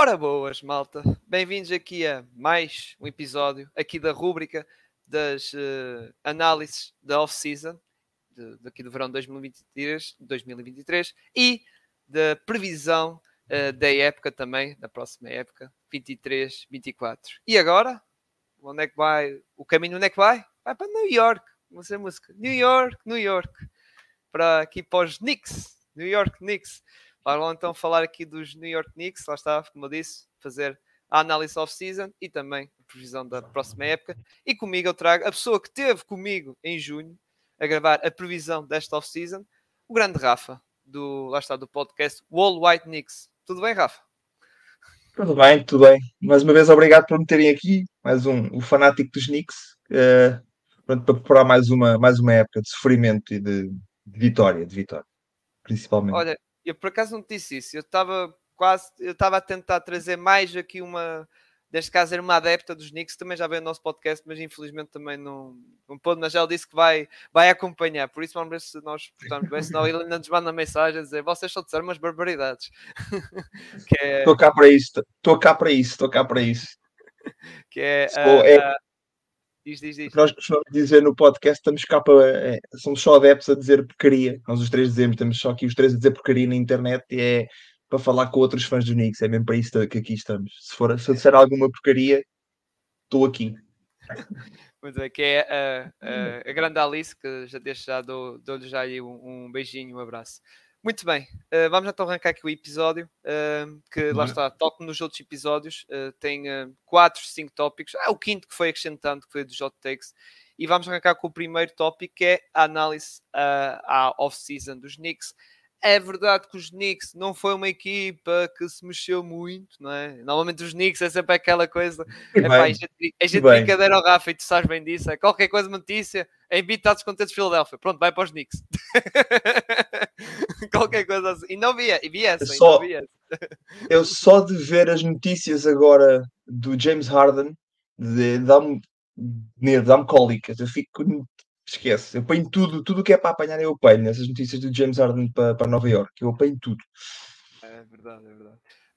Ora boas, malta. Bem-vindos aqui a mais um episódio aqui da rúbrica das análises da off-season, daqui do verão de 2023 e da previsão da época também, da próxima época, 23-24. E agora, onde é que vai? O caminho onde é que vai? Vai para New York. Vamos fazer música. New York, New York. Para aqui para os Knicks. New York Knicks. Vamos então falar aqui dos New York Knicks, lá está, como eu disse, fazer a análise off-season e também a previsão da próxima época. E comigo eu trago a pessoa que esteve comigo em junho a gravar a previsão desta off-season, o grande Rafa, lá está, do podcast All White Knicks. Tudo bem, Rafa? Tudo bem. Mais uma vez, obrigado por me terem aqui, mais um fanático dos Knicks, pronto, para preparar mais uma época de sofrimento e de vitória, principalmente. Olha, eu por acaso não te disse isso, eu estava a tentar trazer mais aqui neste caso era uma adepta dos Knicks, também já veio o nosso podcast, mas infelizmente também não pôde, mas já ele disse que vai acompanhar, por isso vamos ver se nós portamos bem, senão ele ainda nos manda mensagem a dizer, vocês só disseram umas barbaridades. Estou cá para isso. Que é... Diz. Nós costumamos dizer no podcast, somos só adeptos a dizer porcaria. Nós os três dizemos, estamos só aqui os três a dizer porcaria na internet e é para falar com outros fãs do Knicks. É mesmo para isso que aqui estamos. Se eu disser alguma porcaria, estou aqui. Muito bem, que é a grande Alice, que já deixo, dou-lhe já aí um beijinho, um abraço. Muito bem, vamos então arrancar aqui o episódio, que lá está, tal como nos outros episódios, tem 4, 5 tópicos, o quinto que foi acrescentando, que foi dos hot takes, e vamos arrancar com o primeiro tópico, que é a análise à off-season dos Knicks. É verdade que os Knicks não foi uma equipa que se mexeu muito, não é? Normalmente os Knicks é sempre aquela coisa... A gente brincadeira ao Rafa, e tu sabes bem disso. É qualquer coisa, uma notícia, em Embiid está descontente de Philadelphia. Pronto, vai para os Knicks. Qualquer coisa assim. E não vi essa. Eu só de ver as notícias agora do James Harden, dá-me cólicas. Eu fico... Esquece, eu apanho tudo o que é para apanhar eu apanho, nessas notícias do James Harden para Nova York, eu apanho tudo. É verdade.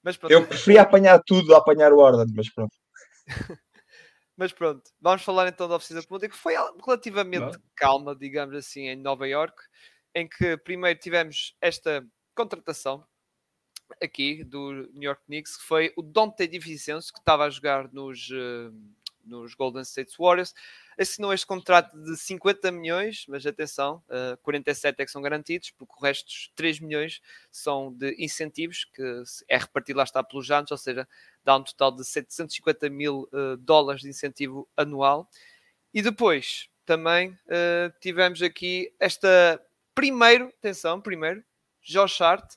Mas pronto, eu preferia apanhar tudo a apanhar o Harden, mas pronto. Mas pronto, vamos falar então da off-season que foi relativamente calma, digamos assim, em Nova York, em que primeiro tivemos esta contratação aqui do New York Knicks, que foi o Donte DiVincenzo, que estava a jogar nos Golden State Warriors, assinou este contrato de 50 milhões, mas atenção, 47 é que são garantidos, porque o resto dos 3 milhões são de incentivos, que é repartido lá está pelos anos, ou seja, dá um total de 750 mil dólares de incentivo anual. E depois, também, tivemos aqui primeiro, Josh Hart,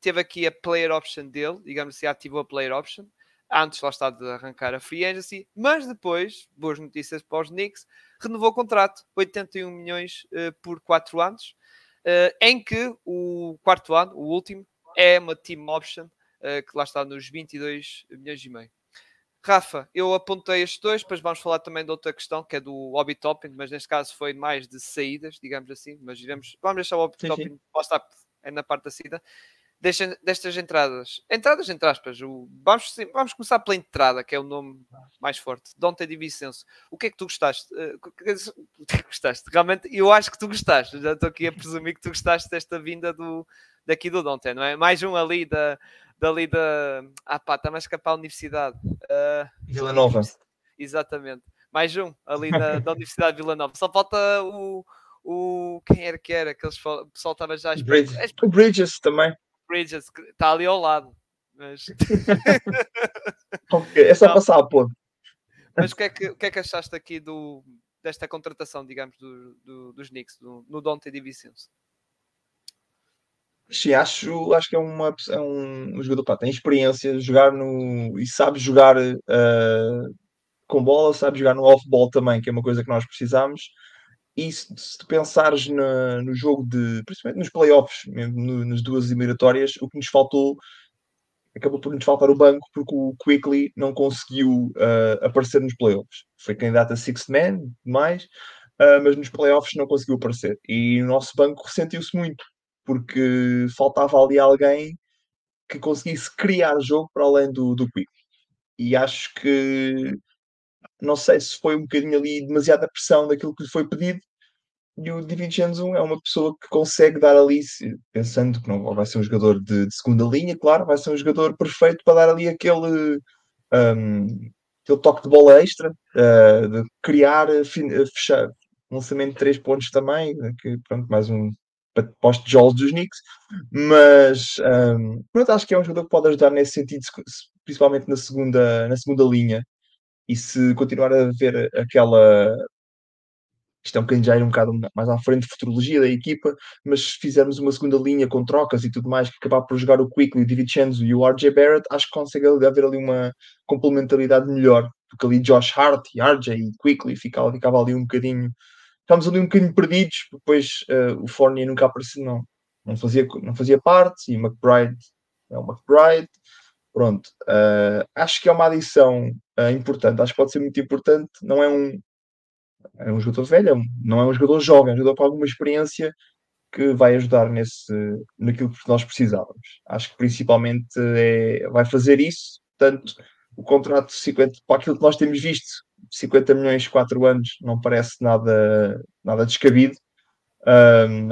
teve aqui a player option dele, digamos assim, ativou a player option, antes lá está de arrancar a free agency, mas depois, boas notícias para os Knicks, renovou o contrato, 81 milhões por 4 anos, em que o quarto ano, o último, é uma team option, que lá está nos 22 milhões e meio. Rafa, eu apontei estes dois, depois vamos falar também de outra questão, que é do Obi Toppin, mas neste caso foi mais de saídas, digamos assim, mas vamos deixar o Obi Toppin, lá está, é na parte da saída. Destas entradas entre aspas, vamos começar pela entrada, que é o nome mais forte, Donte DiVincenzo. O que é que tu gostaste? Realmente, eu acho que tu gostaste, já estou aqui a presumir que tu gostaste desta vinda daqui do Donte, não é? Mais um ali da está-me a escapar a Universidade Villanova, exatamente, mais um ali da Universidade de Villanova, só falta o quem era que era, que eles falam, o pessoal estava já a esperar, o Bridges também. Bridges, que está ali ao lado, mas... Okay, é só passar a ponto. Mas o que é que achaste aqui desta contratação, digamos, dos Knicks, no Donte DiVincenzo? Sim, acho que é um jogador que tem experiência, sabe jogar com bola, sabe jogar no off-ball também, que é uma coisa que nós precisámos. E se tu pensares no jogo principalmente nos playoffs, nas duas eliminatórias, o que nos faltou, acabou por nos faltar o banco, porque o Quickley não conseguiu aparecer nos playoffs. Foi candidato a sixth man, mas nos playoffs não conseguiu aparecer. E o nosso banco ressentiu-se muito, porque faltava ali alguém que conseguisse criar jogo para além do Quickley. E acho que, não sei se foi um bocadinho ali demasiada pressão daquilo que lhe foi pedido, e o DiVincenzo é uma pessoa que consegue dar ali, pensando que não vai ser um jogador de segunda linha, claro, vai ser um jogador perfeito para dar ali aquele toque de bola extra, de criar, fechar, lançamento de 3 pontos também, que, pronto, mais um posto de jogos dos Knicks, mas pronto, acho que é um jogador que pode ajudar nesse sentido, principalmente na segunda linha, e se continuar a ver aquela... Isto é um bocadinho, já ir um bocado mais à frente de futurologia da equipa, mas se fizermos uma segunda linha com trocas e tudo mais, que acabar por jogar o Quickley, o DiVincenzo e o R.J. Barrett, acho que consegue haver ali uma complementaridade melhor, porque ali Josh Hart e R.J. e Quickley ficava ali um bocadinho... Estávamos ali um bocadinho perdidos, depois o Fournier nunca apareceu, não fazia parte, e o McBride é o McBride. Pronto, acho que é uma adição importante, acho que pode ser muito importante, não é um... É um jogador velho, não é um jogador jovem, é um jogador com alguma experiência que vai ajudar naquilo que nós precisávamos. Acho que principalmente vai fazer isso. Portanto, o contrato de 50, para aquilo que nós temos visto, 50 milhões, 4 anos, não parece nada descabido.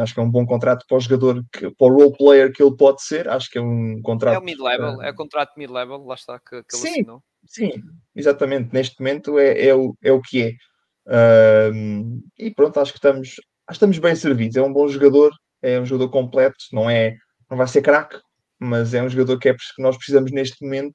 Acho que é um bom contrato para o jogador, para o role player que ele pode ser. Acho que é um contrato... É o mid-level, é o contrato mid-level, lá está, que ele assinou. Sim, exatamente. Neste momento é o que é. E pronto, acho que estamos bem servidos. É um bom jogador, é um jogador completo, não vai ser craque, mas é um jogador que nós precisamos neste momento,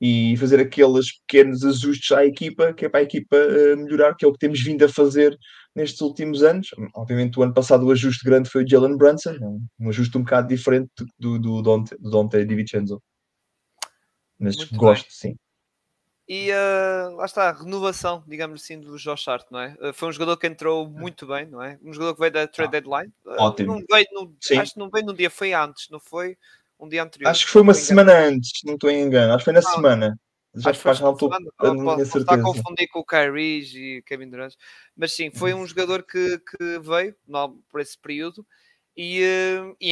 e fazer aqueles pequenos ajustes à equipa, que é para a equipa melhorar, que é o que temos vindo a fazer nestes últimos anos. Obviamente o ano passado o ajuste grande foi o Jalen Brunson, um ajuste um bocado diferente do Donte DiVincenzo, mas muito gosto, bem. Sim. E lá está, a renovação, digamos assim, do Josh Hart, não é? Foi um jogador que entrou muito bem, não é? Um jogador que veio da trade deadline. Ótimo. Acho que não veio num dia, foi antes, não foi? Um dia anterior. Acho que foi uma semana antes, não estou em engano. Acho que foi na semana. Já acho que faz alto. Não está a confundir com o Kyrie e Kevin Durant. Mas sim, foi um jogador que veio por esse período. E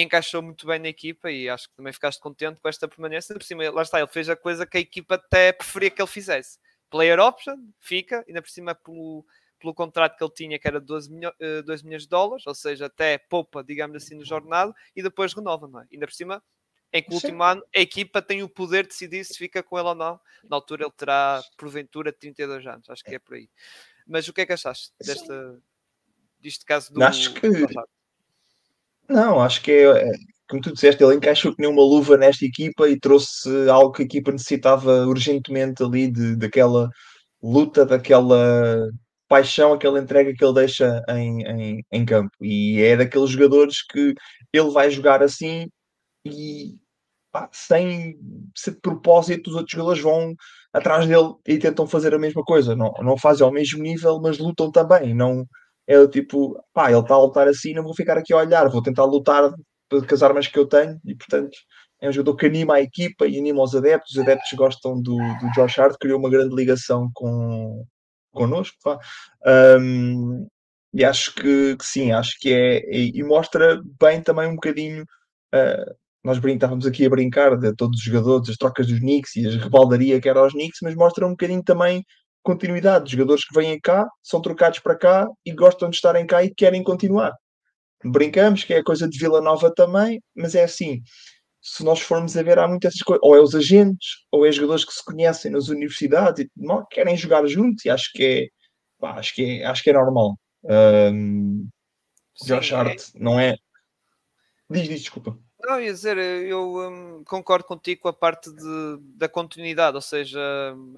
encaixou muito bem na equipa, e acho que também ficaste contente com esta permanência. Por cima, lá está, ele fez a coisa que a equipa até preferia que ele fizesse. Player option, fica, ainda por cima pelo contrato que ele tinha, que era de 2 milhões de dólares, ou seja, até poupa, digamos assim, no jornal, e depois renova, não é? Ainda por cima, em que o último ano, a equipa tem o poder de decidir se fica com ele ou não. Na altura ele terá, porventura, 32 anos, acho que é por aí. Mas o que é que achaste deste caso do... Acho que... Não, acho que como tu disseste, ele encaixou que nem uma luva nesta equipa e trouxe algo que a equipa necessitava urgentemente ali, daquela luta, daquela paixão, aquela entrega que ele deixa em campo. E é daqueles jogadores que ele vai jogar assim e sem ser de propósito, os outros jogadores vão atrás dele e tentam fazer a mesma coisa. Não fazem ao mesmo nível, mas lutam também, não... É tipo, ele está a lutar assim, não vou ficar aqui a olhar, vou tentar lutar com as armas que eu tenho, e portanto é um jogador que anima a equipa e anima os adeptos gostam do Josh Hart, criou uma grande ligação connosco, e acho que sim, acho que e mostra bem também um bocadinho, nós estávamos aqui a brincar de todos os jogadores, as trocas dos Knicks e a rebaldaria que era aos Knicks, mas mostra um bocadinho também continuidade, jogadores que vêm cá, são trocados para cá e gostam de estarem cá e querem continuar. Brincamos que é a coisa de Villanova também, mas é assim, se nós formos a ver, há muitas coisas, ou é os agentes, ou é jogadores que se conhecem nas universidades e querem jogar juntos, e acho que é normal. Josh Hart não é... Diz, desculpa. Não, ia dizer, eu concordo contigo com a parte da continuidade, ou seja,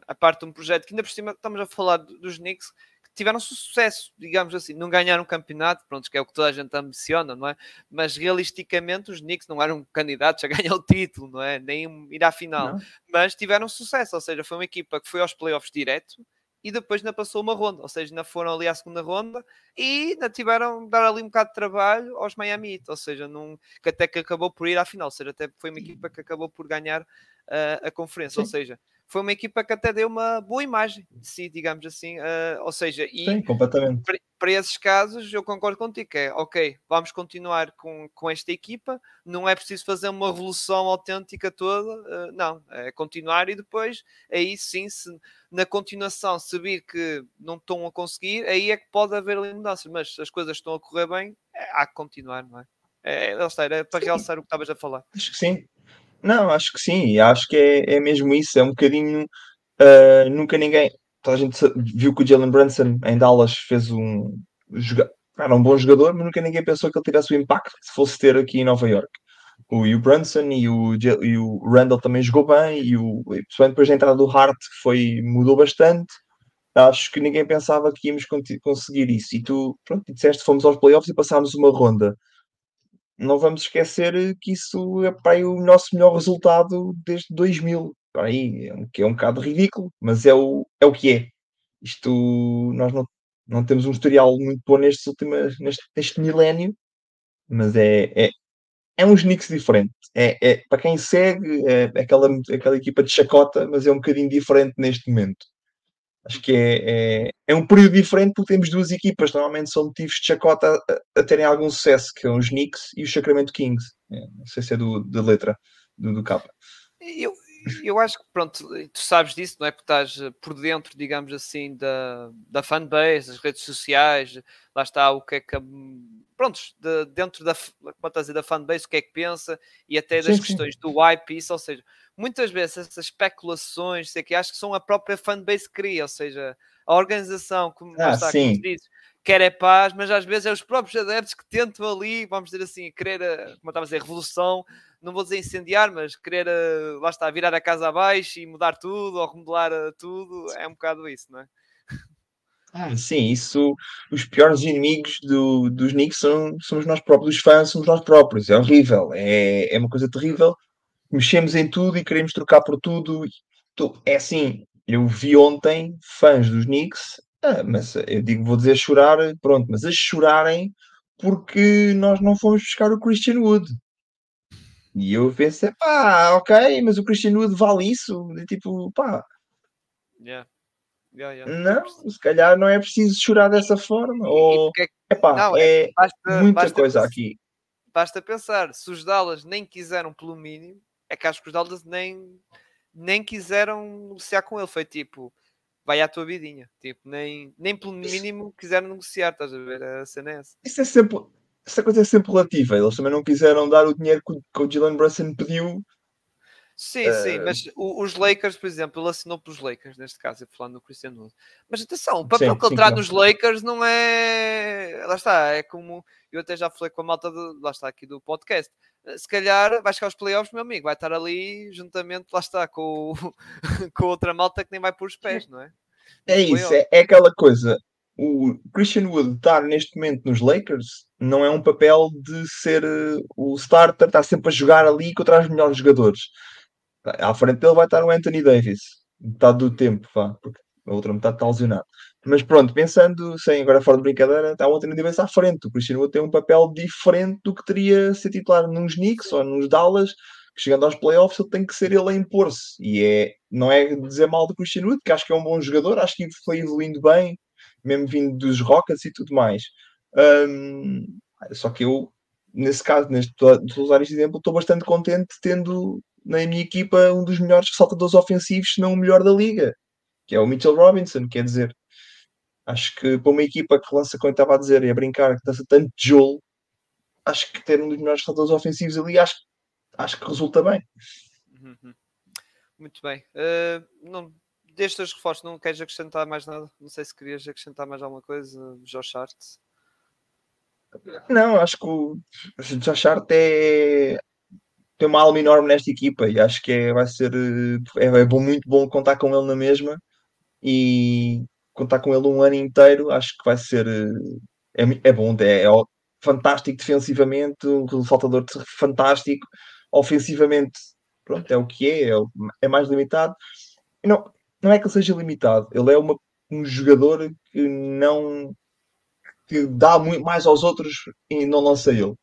a parte de um projeto que ainda por cima estamos a falar dos Knicks, que tiveram sucesso, digamos assim, não ganharam um campeonato, pronto, que é o que toda a gente ambiciona, não é? Mas realisticamente os Knicks não eram candidatos a ganhar o título, não é? Nem ir à final, não. Mas tiveram sucesso, ou seja, foi uma equipa que foi aos playoffs direto, e depois ainda passou uma ronda, ou seja, ainda foram ali à segunda ronda e ainda tiveram de dar ali um bocado de trabalho aos Miami Heat, ou seja, que até que acabou por ir à final, ou seja, até foi uma equipa que acabou por ganhar a conferência, sim. Ou seja, foi uma equipa que até deu uma boa imagem de si, digamos assim, ou seja, e sim, completamente. para esses casos eu concordo contigo, que é ok, vamos continuar com esta equipa, não é preciso fazer uma revolução autêntica toda, não, é continuar e depois aí sim, se na continuação se vir que não estão a conseguir, aí é que pode haver ali mudanças, mas se as coisas estão a correr bem, há que continuar, não é? Era para realçar o que estavas a falar. Acho que sim. Não, acho que sim, acho que é mesmo isso, é um bocadinho, nunca ninguém... A gente viu que o Jalen Brunson em Dallas fez era um bom jogador, mas nunca ninguém pensou que ele tivesse o impacto que se fosse ter aqui em Nova York. O Brunson e o Randle também jogou bem, e principalmente depois da entrada do Hart mudou bastante. Acho que ninguém pensava que íamos conseguir isso. E tu, pronto, disseste, fomos aos playoffs e passámos uma ronda. Não vamos esquecer que isso é para aí o nosso melhor resultado desde 2000. Aí que é um bocado ridículo, mas é o que é. Isto, nós não temos um historial muito bom neste milénio, mas é uns Knicks diferente. Para quem segue, é aquela equipa de chacota, mas é um bocadinho diferente neste momento. Acho que é um período diferente porque temos duas equipas, normalmente são motivos de chacota a terem algum sucesso, que são os Knicks e os Sacramento Kings. Não sei se é da letra do Capa. Eu acho que, pronto, tu sabes disso, não é? Porque estás por dentro, digamos assim, da fanbase, das redes sociais, lá está o que é que... Pronto, dentro da fanbase, o que é que pensa, e até das questões do hype, isso, ou seja, muitas vezes essas especulações, sei que acho que são a própria fanbase que cria, ou seja, a organização, como dizes, quer é paz, mas às vezes é os próprios adeptos que tentam ali, vamos dizer assim, querer, como eu estava a dizer, revolução, não vou dizer incendiar, mas querer, lá está, virar a casa abaixo e mudar tudo, ou remodelar tudo, é um bocado isso, não é? Sim, isso, os piores inimigos dos Knicks somos nós próprios, os fãs somos nós próprios, é horrível, é uma coisa terrível, mexemos em tudo e queremos trocar por tudo, é assim, eu vi ontem fãs dos Knicks... mas eu digo, vou dizer chorar, pronto, mas a chorarem porque nós não fomos buscar o Christian Wood. E eu pensei, pá, ok, mas o Christian Wood vale isso? E tipo, pá. Não, se calhar não é preciso chorar dessa forma. Ou, basta aqui. Basta pensar, se os Dallas nem quiseram pelo mínimo, é que acho que os Dallas nem quiseram negociar com ele. Foi tipo... vai à tua vidinha, tipo, nem pelo mínimo quiseram negociar, estás a ver, a cena é essa. Essa coisa é sempre relativa, eles também não quiseram dar o dinheiro que o Jalen Brunson pediu. Sim, mas os Lakers, por exemplo, ele assinou pelos Lakers, neste caso, eu falando do Christian Wood. Mas atenção, o papel que ele traz nos Lakers não é... Lá está, é como... Eu até já falei com a malta, lá está, aqui do podcast. Se calhar vai chegar aos playoffs, meu amigo, vai estar ali juntamente, lá está, com outra malta que nem vai pôr os pés, não é? É isso, é aquela coisa. O Christian Wood estar neste momento nos Lakers não é um papel de ser o starter, está sempre a jogar ali contra os melhores jogadores. À frente dele vai estar o Anthony Davis, metade do tempo, porque a outra metade está lesionado. Mas pronto, pensando, sem agora fora de brincadeira, está o Anthony Davis à frente. O Christian Wood tem um papel diferente do que teria ser titular nos Knicks ou nos Dallas, que chegando aos playoffs ele tem que ser ele a impor-se. E não é dizer mal do Christian Wood, que acho que é um bom jogador, acho que foi evoluindo bem, mesmo vindo dos Rockets e tudo mais. Só que eu, nesse caso, estou a usar este exemplo, estou bastante contente tendo... na minha equipa, um dos melhores ressaltadores ofensivos, se não o melhor da liga, que é o Mitchell Robinson, quer dizer, acho que para uma equipa que lança, como eu estava a dizer, e a brincar, que lança tanto tijolo, acho que ter um dos melhores ressaltadores ofensivos ali, acho que resulta bem. Muito bem. Destes reforços, não queres acrescentar mais nada? Não sei se querias acrescentar mais alguma coisa, Josh Hart. Não, acho que o Josh Hart tem uma alma enorme nesta equipa e acho que vai ser muito bom contar com ele na mesma e contar com ele um ano inteiro, acho que vai ser bom, fantástico defensivamente, um ressaltador fantástico, ofensivamente pronto, é o que é mais limitado, não é que ele seja limitado, ele é um jogador que dá muito mais aos outros e não lança ele.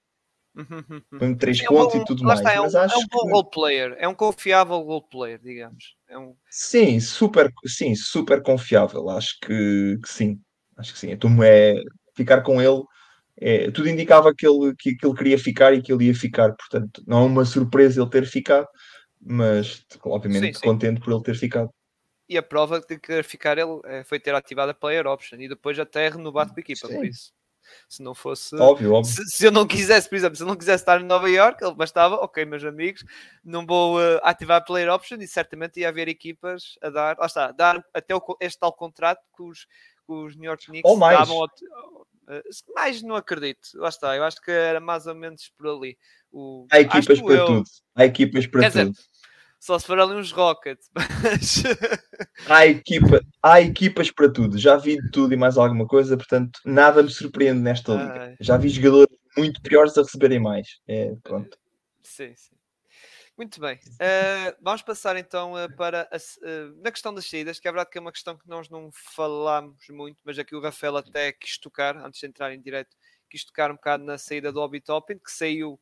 Põe 3 pontos e tudo mais. Está, mas acho um bom role player, é um confiável role player, digamos. Sim, super confiável. Acho que sim. Acho que sim. Então, ficar com ele, tudo indicava que ele queria ficar e que ele ia ficar, portanto não é uma surpresa ele ter ficado, mas obviamente sim. Contente por ele ter ficado. E a prova de querer ficar ele foi ter ativado a player option e depois até renovado com a equipa, sim. Por isso. Se não fosse... Óbvio. Se eu não quisesse, por exemplo, se eu não quisesse estar em Nova Iorque, ele bastava, ok, meus amigos, não vou ativar a player option e certamente ia haver equipas a dar... Lá está, dar até este tal contrato que os New York Knicks davam... mais não acredito. Lá está, eu acho que era mais ou menos por ali. Há equipas para tudo. Há equipas para tudo. Dizer, só se for ali uns Rockets. Mas... Há equipas para tudo. Já vi de tudo e mais alguma coisa. Portanto, nada me surpreende nesta liga. Já vi jogadores muito piores a receberem mais. Pronto. Sim, sim. Muito bem. Vamos passar então para... na questão das saídas, que é verdade que é uma questão que nós não falámos muito, mas aqui o Rafael até quis tocar, antes de entrar em direto, quis tocar um bocado na saída do Obi Toppin, que saiu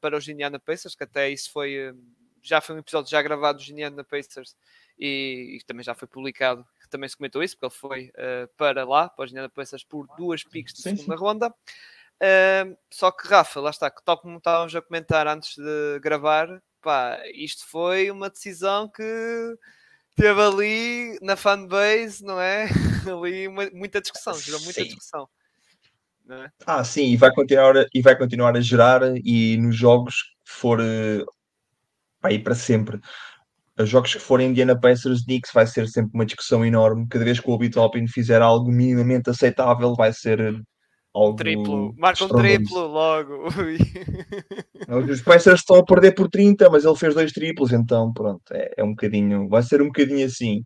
para os Indiana Pacers, que até isso foi... já foi um episódio já gravado dos Indiana Pacers e também já foi publicado, também se comentou isso, porque ele foi para lá, para os Indiana Pacers, por 2 picks de segunda ronda. Só que, Rafa, lá está, que tal como estávamos a comentar antes de gravar, isto foi uma decisão que teve ali na fanbase, não é? Ali muita discussão, gerou muita discussão. Não é? Sim, e vai continuar a gerar, e nos jogos que for... Vai ir para sempre. Os jogos que forem Indiana Pacers Knicks vai ser sempre uma discussão enorme. Cada vez que o Obi Toppin fizer algo minimamente aceitável, vai ser algo... Triplo. Marca um triplo logo. Os Pacers estão a perder por 30, mas ele fez 2 triplos, então pronto. É um bocadinho... Vai ser um bocadinho assim.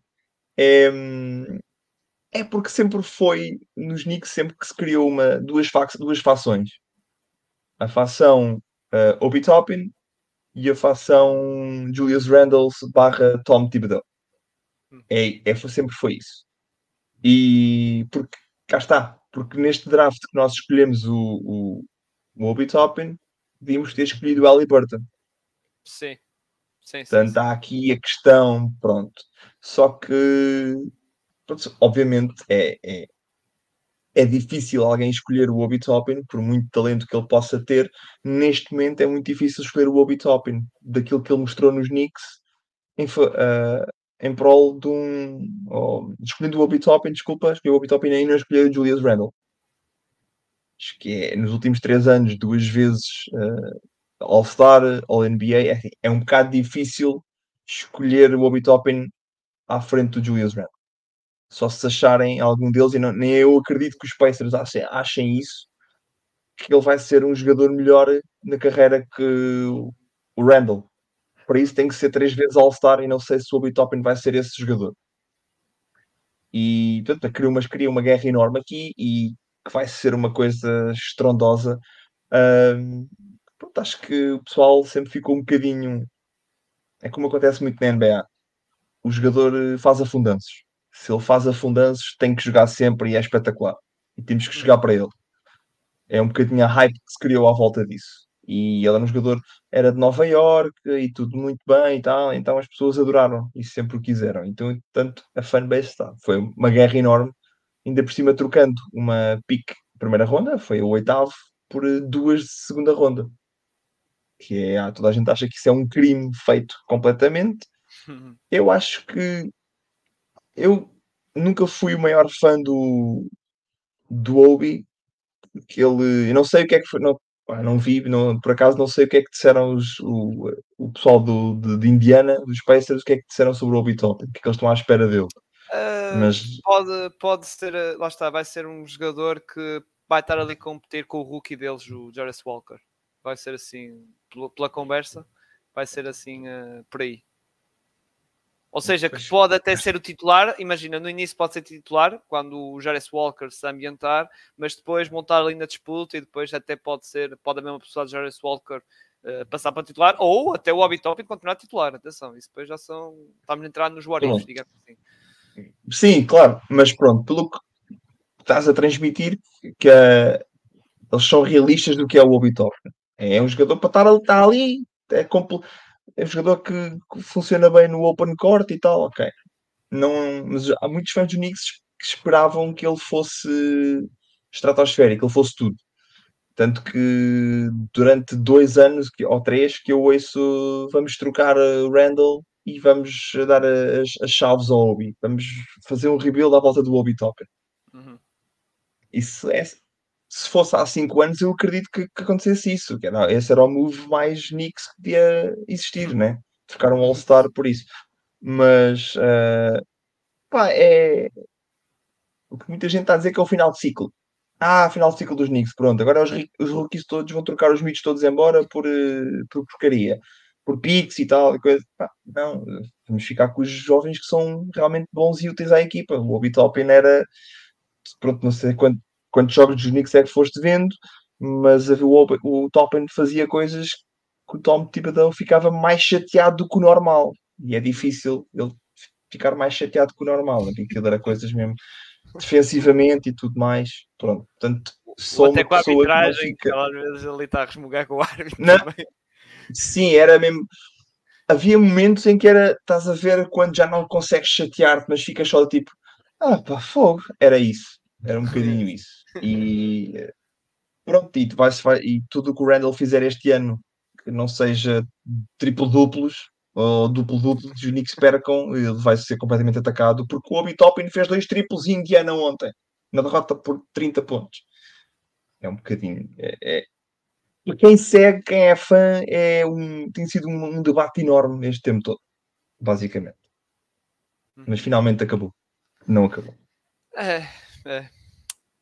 É porque sempre foi... Nos Knicks sempre que se criou duas fações. A fação Obi Toppin e a fação Julius Randle / Tom Thibodeau. Sempre foi isso. E porque, cá está, porque neste draft que nós escolhemos o Obi Toppin, podíamos ter escolhido o Haliburton. Sim. Sim, portanto, sim. Há aqui a questão, pronto. Só que, obviamente, é difícil alguém escolher o Obi Toppin, por muito talento que ele possa ter. Neste momento é muito difícil escolher o Obi Toppin, daquilo que ele mostrou nos Knicks, em prol de escolhendo o Obi Toppin, escolhi o Obi Toppin e não escolhi o Julius Randle. Acho que nos últimos 3 anos, 2 vezes All-Star, All-NBA, é um bocado difícil escolher o Obi Toppin à frente do Julius Randle. Só se acharem algum deles, e não, nem eu acredito que os Pacers achem isso, que ele vai ser um jogador melhor na carreira que o Randall. Para isso tem que ser 3 vezes All-Star, e não sei se o Obi Toppin vai ser esse jogador. E, portanto, cria uma guerra enorme aqui, e que vai ser uma coisa estrondosa. Acho que o pessoal sempre ficou um bocadinho... É como acontece muito na NBA. O jogador faz afundanços. Se ele faz afundanços, tem que jogar sempre e é espetacular. E temos que jogar para ele. É um bocadinho a hype que se criou à volta disso. E ele era um jogador, era de Nova Iorque e tudo muito bem e tal. Então as pessoas adoraram e sempre o quiseram. Então, portanto, a fanbase foi uma guerra enorme. Ainda por cima trocando uma pick de primeira ronda, foi o 8º, por 2 de segunda ronda. Que toda a gente acha que isso é um crime feito completamente. Eu acho que... Eu nunca fui o maior fã do Obi, porque ele... Eu não sei o que é que foi... Não vi, por acaso não sei o que é que disseram o pessoal de Indiana, dos Pacers, o que é que disseram sobre o Obi Toppin, o que é que eles estão à espera dele. Mas... Pode ser... Lá está, vai ser um jogador que vai estar ali a competir com o rookie deles, o Jarvis Walker. Vai ser assim, pela conversa, vai ser assim por aí. Ou seja, que pode até ser o titular, imagina, no início pode ser titular, quando o Jarvis Walker se ambientar, mas depois montar ali na disputa e depois até pode a mesma pessoa de Jarvis Walker passar para titular, ou até o Obi Toppin continuar titular, atenção, isso depois já estamos a entrar nos warriors, digamos assim. Sim, claro, mas pronto, pelo que estás a transmitir, que eles são realistas do que é o Obi Toppin. É um jogador para estar ali, é um jogador que funciona bem no open court e tal, ok. Mas há muitos fãs do Knicks que esperavam que ele fosse estratosférico, ele fosse tudo. Tanto que durante 2 anos, ou 3, que eu ouço, vamos trocar Randle e vamos dar as chaves ao Obi. Vamos fazer um rebuild à volta do Obi Toppin. Uhum. Isso é... Se fosse há 5 anos, eu acredito que acontecesse isso. Esse era o move mais Knicks que podia existir, né? Trocar um All-Star por isso. Mas, é... O que muita gente está a dizer que é o final de ciclo. Final de ciclo dos Knicks, pronto. Agora os rookies todos vão trocar os mitos todos embora por porcaria. Por picks e tal. Coisa. Não, vamos ficar com os jovens que são realmente bons e úteis à equipa. O Obi Toppin era... Pronto, não sei quantos jogos dos Knicks é que foste vendo, mas o Toppin fazia coisas que o Tom Thibodeau ficava mais chateado do que o normal. E é difícil ele ficar mais chateado que o normal. Aquilo era coisas mesmo defensivamente e tudo mais. Pronto, portanto, sou até uma com a arbitragem, que às vezes ele está a resmungar com o árbitro. Não. Também. Sim, era mesmo... Havia momentos em que era... Estás a ver quando já não consegues chatear-te, mas ficas só tipo... Fogo. Era isso. Era um bocadinho isso. E pronto, e tudo o que o Randle fizer este ano, que não seja triplo-duplos ou duplo-duplos, os Knicks percam, ele vai ser completamente atacado, porque o Obi Toppin fez 2 triplos em Indiana ontem, na derrota por 30 pontos. É um bocadinho... E quem segue, quem é fã, tem sido um debate enorme este tempo todo, basicamente. Mas finalmente acabou. Não acabou.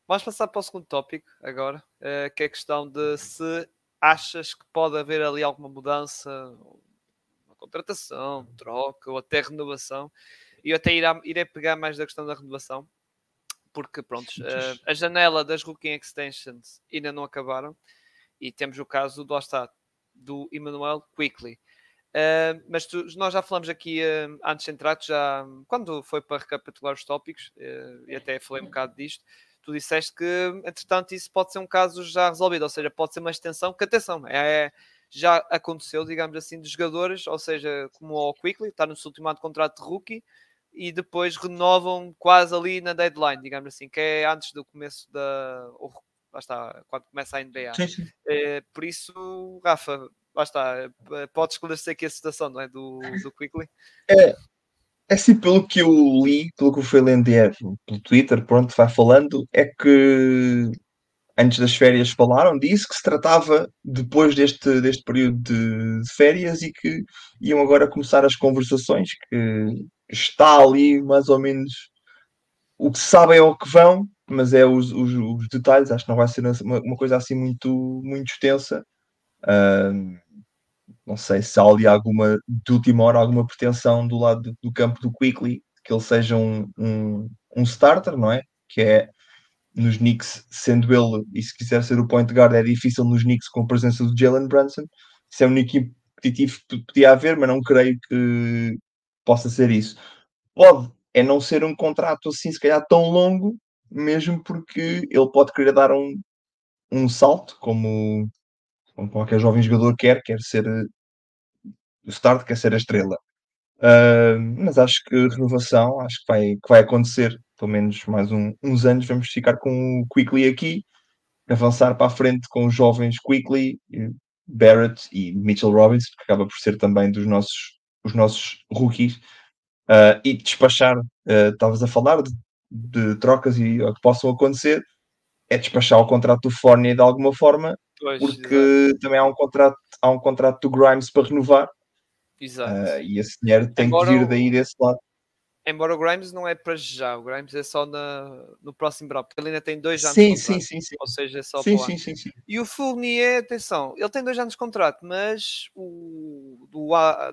Vamos passar para o segundo tópico agora, que é a questão de se achas que pode haver ali alguma mudança, uma contratação, uma troca ou até renovação. E eu até irei pegar mais da questão da renovação, porque pronto, a janela das Rookie Extensions ainda não acabaram e temos o caso do Immanuel Quickley. Mas nós já falamos aqui antes de entrar, quando foi para recapitular os tópicos, e até falei um bocado disto, tu disseste que, entretanto, isso pode ser um caso já resolvido, ou seja, pode ser uma extensão, que atenção, já aconteceu, digamos assim, de jogadores, ou seja, como o Quickley, está no seu último ano de contrato de rookie, e depois renovam quase ali na deadline, digamos assim, que é antes do começo quando começa a NBA. Sim, sim. Por isso, Rafa... Pode esclarecer aqui a situação, não é? Do Quickley? Assim, pelo que eu li, pelo que eu fui lendo pelo Twitter, pronto, vai falando, é que antes das férias falaram disso, que se tratava depois deste período de férias e que iam agora começar as conversações, que está ali mais ou menos o que sabem ou o que vão, mas é os detalhes, acho que não vai ser uma coisa assim muito, muito extensa. Não sei se há ali alguma de última hora, alguma pretensão do lado do campo do Quickley que ele seja um starter, não é? Que é nos Knicks, sendo ele, e se quiser ser o point guard, é difícil nos Knicks com a presença do Jalen Brunson. Isso é um equipe competitivo que podia haver, mas não creio que possa ser isso. Pode é não ser um contrato assim, se calhar tão longo, mesmo porque ele pode querer dar um salto, como qualquer jovem jogador quer ser o start, quer ser a estrela. Mas acho que a renovação, acho que vai acontecer, pelo menos mais uns anos, vamos ficar com o Quickley aqui, avançar para a frente com os jovens Quickley, Barrett e Mitchell Robinson, que acaba por ser também os nossos rookies, e despachar, estavas a falar de trocas e o que possam acontecer, é despachar o contrato do Fournier de alguma forma, porque também há um contrato do Grimes para renovar. Exato. E esse dinheiro tem que vir daí desse lado. Embora o Grimes não é para já, o Grimes é só no próximo draft, porque ele ainda tem 2 anos de contrato. Sim. Ou seja, é só para lá. Sim. E o Fournier, atenção, ele tem 2 anos de contrato, mas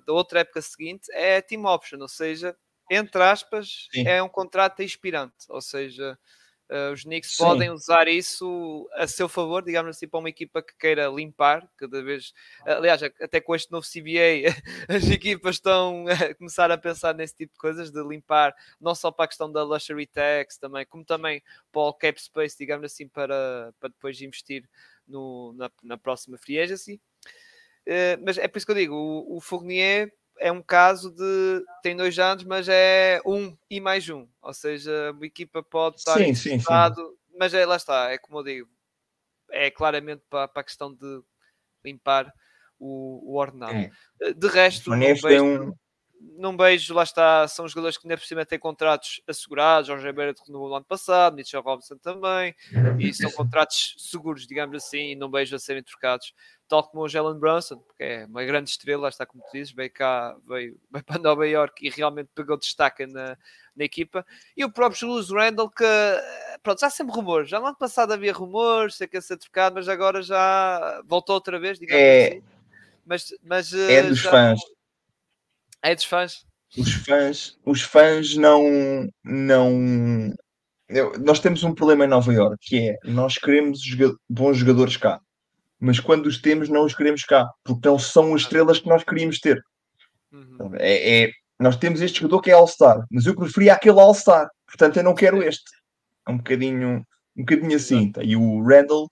da outra época seguinte é team option, ou seja, entre aspas, sim, é um contrato expirante, ou seja... os Knicks podem usar isso a seu favor, digamos assim, para uma equipa que queira limpar cada vez. Aliás, até com este novo CBA, as equipas estão a começar a pensar nesse tipo de coisas, de limpar, não só para a questão da luxury tax também, como também para o cap space, digamos assim, para depois investir na próxima free agency. Mas é por isso que eu digo, o Fournier é um caso de... Tem 2 anos, mas é 1 e mais 1. Ou seja, uma equipa pode estar interessado mas é, lá está, é como eu digo, é claramente para a questão de limpar o ordenado. É. De resto, num beijo, lá está, são jogadores que ainda por cima têm contratos assegurados. R.J. Barrett renovou no ano passado, Mitchell Robinson também, e são contratos seguros, digamos assim, e num beijo a serem trocados. Tal como o Jalen Brunson, porque é uma grande estrela, lá está, como tu dizes, veio para Nova Iorque e realmente pegou destaque na equipa. E o próprio Julius Randle, que pronto, já há sempre rumores, já no ano passado havia rumores, sei que ia ser trocado, mas agora já voltou outra vez, digamos assim. Mas, é dos fãs. É dos fãs? Os fãs não... Nós temos um problema em Nova Iorque, que é, nós queremos bons jogadores cá, mas quando os temos, não os queremos cá, porque não são as estrelas que nós queríamos ter. Uhum. Nós temos este jogador que é All-Star, mas eu preferia aquele All-Star, portanto eu não quero este. É um bocadinho assim. Tá? E o Randle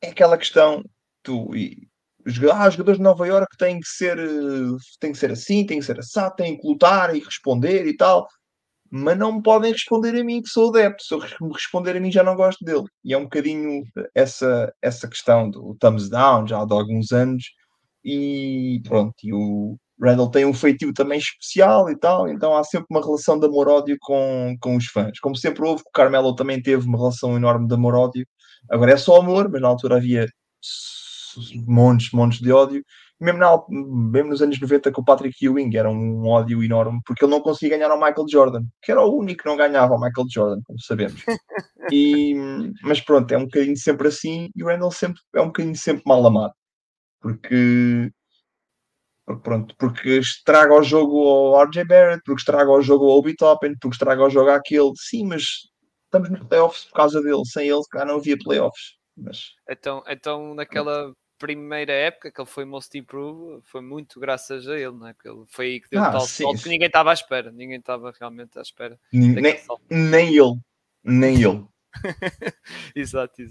é aquela questão... os jogadores de Nova Iorque têm que ser assim, têm que ser assado, têm que lutar e responder e tal, mas não me podem responder a mim, que sou adepto. Se eu me responder a mim, já não gosto dele. E é um bocadinho essa questão do thumbs down, já há de alguns anos, e pronto, e o Randle tem um feitio também especial e tal, então há sempre uma relação de amor-ódio com os fãs. Como sempre houve, o Carmelo também teve uma relação enorme de amor-ódio. Agora é só amor, mas na altura havia... montes de ódio, mesmo nos anos 90 com o Patrick Ewing, era um ódio enorme, porque ele não conseguia ganhar ao Michael Jordan, que era o único que não ganhava ao Michael Jordan, como sabemos. Mas pronto, é um bocadinho sempre assim, e o Randle sempre, é um bocadinho sempre mal amado, porque estraga o jogo ao R.J. Barrett, porque estraga o jogo ao Obi Toppin, porque estraga o jogo àquele, sim, mas estamos nos playoffs por causa dele, sem ele cá não havia playoffs. Mas... Então naquela primeira época que ele foi most improved, foi muito graças a ele, não é? Porque ele foi aí que deu tal salto que ninguém estava à espera, nem ele. exato.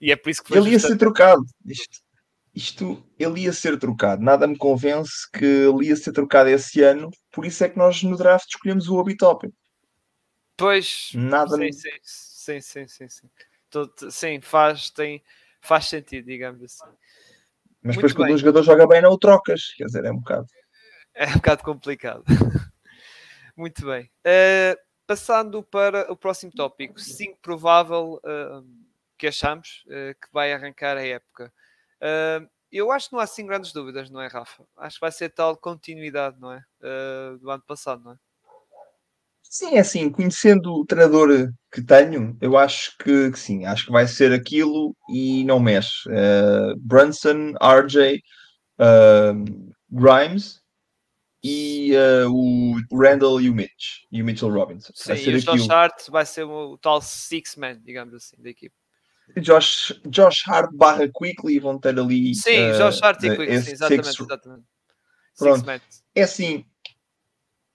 E é por isso que foi ele ia ser trocado. Isto, ele ia ser trocado. Nada me convence que ele ia ser trocado esse ano, por isso é que nós no draft escolhemos o Obi Toppin. Pois, sim. Sim, faz sentido, digamos assim. Mas depois quando o jogador joga bem não o trocas, quer dizer, é um bocado complicado. Muito bem. Passando para o próximo tópico, 5 provável que achamos que vai arrancar a época. Eu acho que não há assim grandes dúvidas, não é, Rafa? Acho que vai ser tal continuidade, não é? Do ano passado, não é? Sim, é assim, conhecendo o treinador que tenho, eu acho que sim, acho que vai ser aquilo e não mexe. Brunson, RJ, Grimes e o Randle e o Mitch, e o Mitchell Robinson. Sim, e o Josh Hart vai ser o tal six-man, digamos assim, da equipe. Josh Hart / Quickley vão ter ali... Sim, Josh Hart e Quickley, sim, exatamente. Pronto, é assim,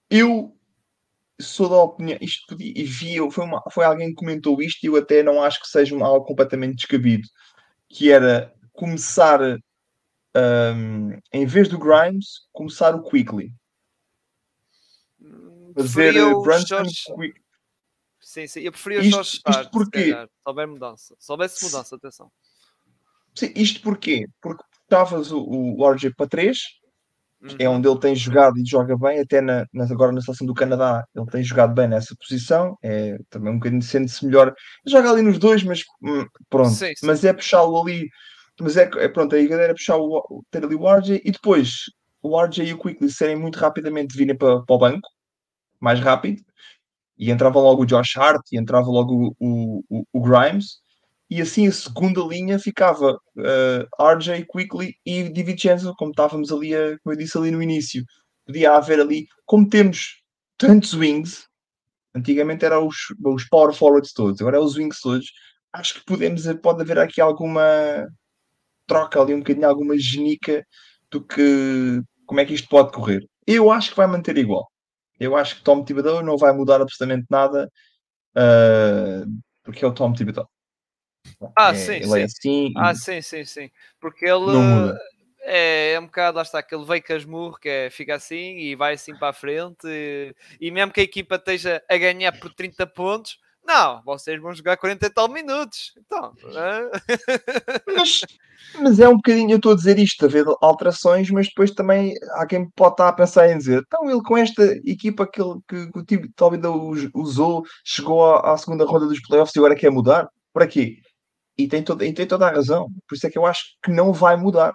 eu... sou da opinião, isto podia, e vi, foi alguém que comentou isto e eu até não acho que seja algo completamente descabido, que era começar em vez do Grimes, começar o Quickley, fazer Brunson Quickley. Sim, eu preferia o Josh Hart, se houver mudança, atenção. Sim, isto porquê? Porque estavas o RJ para 3, é onde ele tem jogado e joga bem, até agora na seleção do Canadá ele tem jogado bem nessa posição, é também um bocadinho, sente-se melhor, joga ali nos dois, mas pronto, sim. Mas é puxá-lo ali, mas pronto, a ideia era puxar ter ali o RJ, e depois o RJ e o Quickley serem muito rapidamente virem para o banco, mais rápido, e entrava logo o Josh Hart, e entrava logo o Grimes, e assim a segunda linha ficava RJ, Quickley e DiVincenzo, como estávamos ali, como eu disse ali no início. Podia haver ali, como temos tantos wings, antigamente eram os power forwards todos, agora é os wings todos, acho que pode haver aqui alguma troca ali, um bocadinho, alguma genica do que, como é que isto pode correr. Eu acho que vai manter igual. Eu acho que Tom Thibodeau não vai mudar absolutamente nada, porque é o Tom Thibodeau. Sim. Porque ele é um bocado, lá está, que ele veio com esmurro, que é fica assim e vai assim para a frente, e mesmo que a equipa esteja a ganhar por 30 pontos, Não, vocês vão jogar 40 e tal minutos. Então, mas é um bocadinho, eu estou a dizer isto, haver alterações, mas depois também há quem pode estar a pensar em dizer, então ele com esta equipa que o time talvez usou, chegou à segunda ronda dos playoffs e agora quer mudar, para quê? E tem toda a razão. Por isso é que eu acho que não vai mudar.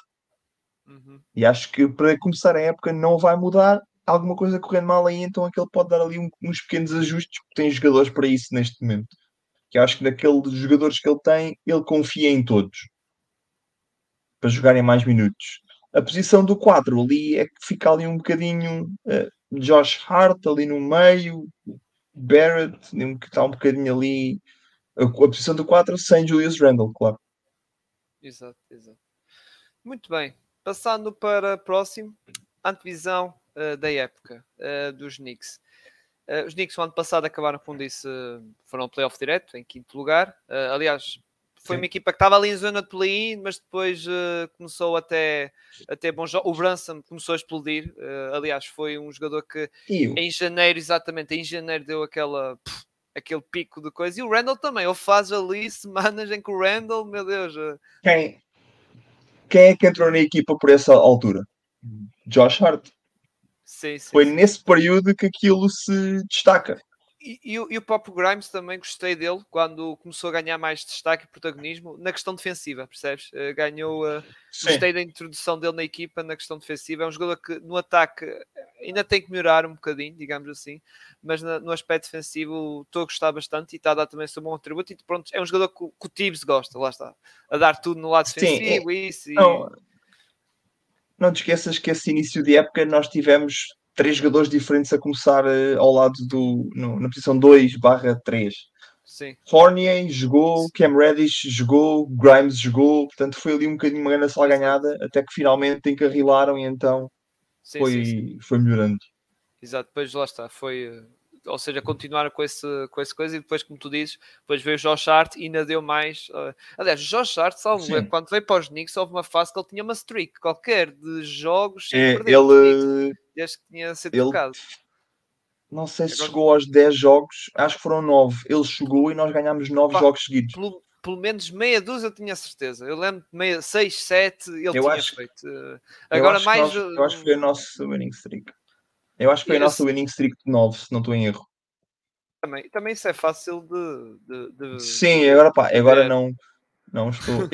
Uhum. E acho que para começar a época não vai mudar. Alguma coisa correndo mal aí, então aquele pode dar ali uns pequenos ajustes, porque tem jogadores para isso neste momento. Que eu acho que daqueles jogadores que ele tem, ele confia em todos. Para jogarem mais minutos. A posição do 4 ali é que fica ali um bocadinho Josh Hart ali no meio, Barrett, que está um bocadinho ali. A posição do 4 sem Julius Randle, claro. Exato, exato. Muito bem. Passando para o próximo, antevisão da época dos Knicks. Os Knicks, no ano passado, acabaram, como disse, foram ao playoff direto, em quinto lugar. Aliás, foi uma equipa que estava ali em zona de play-in, mas depois começou até bom jogo. O Brunson começou a explodir. Aliás, foi um jogador que em janeiro deu aquela... aquele pico de coisa, e o Randle também. Ele faz ali semanas em que o Randle, meu Deus... Quem é que entrou na equipa por essa altura? Josh Hart. Sim. Foi nesse período que aquilo se destaca. E o próprio Grimes também, gostei dele, quando começou a ganhar mais destaque e protagonismo, na questão defensiva, percebes? Ganhou... gostei da introdução dele na equipa, na questão defensiva. É um jogador que, no ataque, ainda tem que melhorar um bocadinho, digamos assim, mas no aspecto defensivo estou a gostar bastante e está a dar também o seu bom atributo. E pronto, é um jogador que o Tibbs gosta, lá está. A dar tudo no lado defensivo, isso... Não te esqueças que esse início de época nós tivemos... 3 jogadores diferentes a começar ao lado na posição 2/3. Sim. Fournier jogou, Cam Reddish jogou, Grimes jogou, portanto foi ali um bocadinho uma grande sala ganhada, até que finalmente encarrilaram e então foi melhorando. Exato, depois lá está, foi... Ou seja, continuaram com essa coisa e depois, como tu dizes, depois veio o Josh Hart e ainda deu mais... Aliás, o Josh Hart, quando veio para os Knicks, houve uma fase que ele tinha uma streak qualquer de jogos sem perder. Ele... desde que tinha sido tocado. Não sei se chegou aos 10 jogos, acho que foram 9. Ele chegou e nós ganhámos 9 jogos seguidos. Pelo menos meia dúzia eu tinha certeza. Eu lembro de 6, 7, ele tinha feito. Agora mais... Eu acho que foi o nosso winning streak. Eu acho que foi a nossa winning streak de 9, se não estou em erro. Também isso é fácil de... Sim, agora não estou...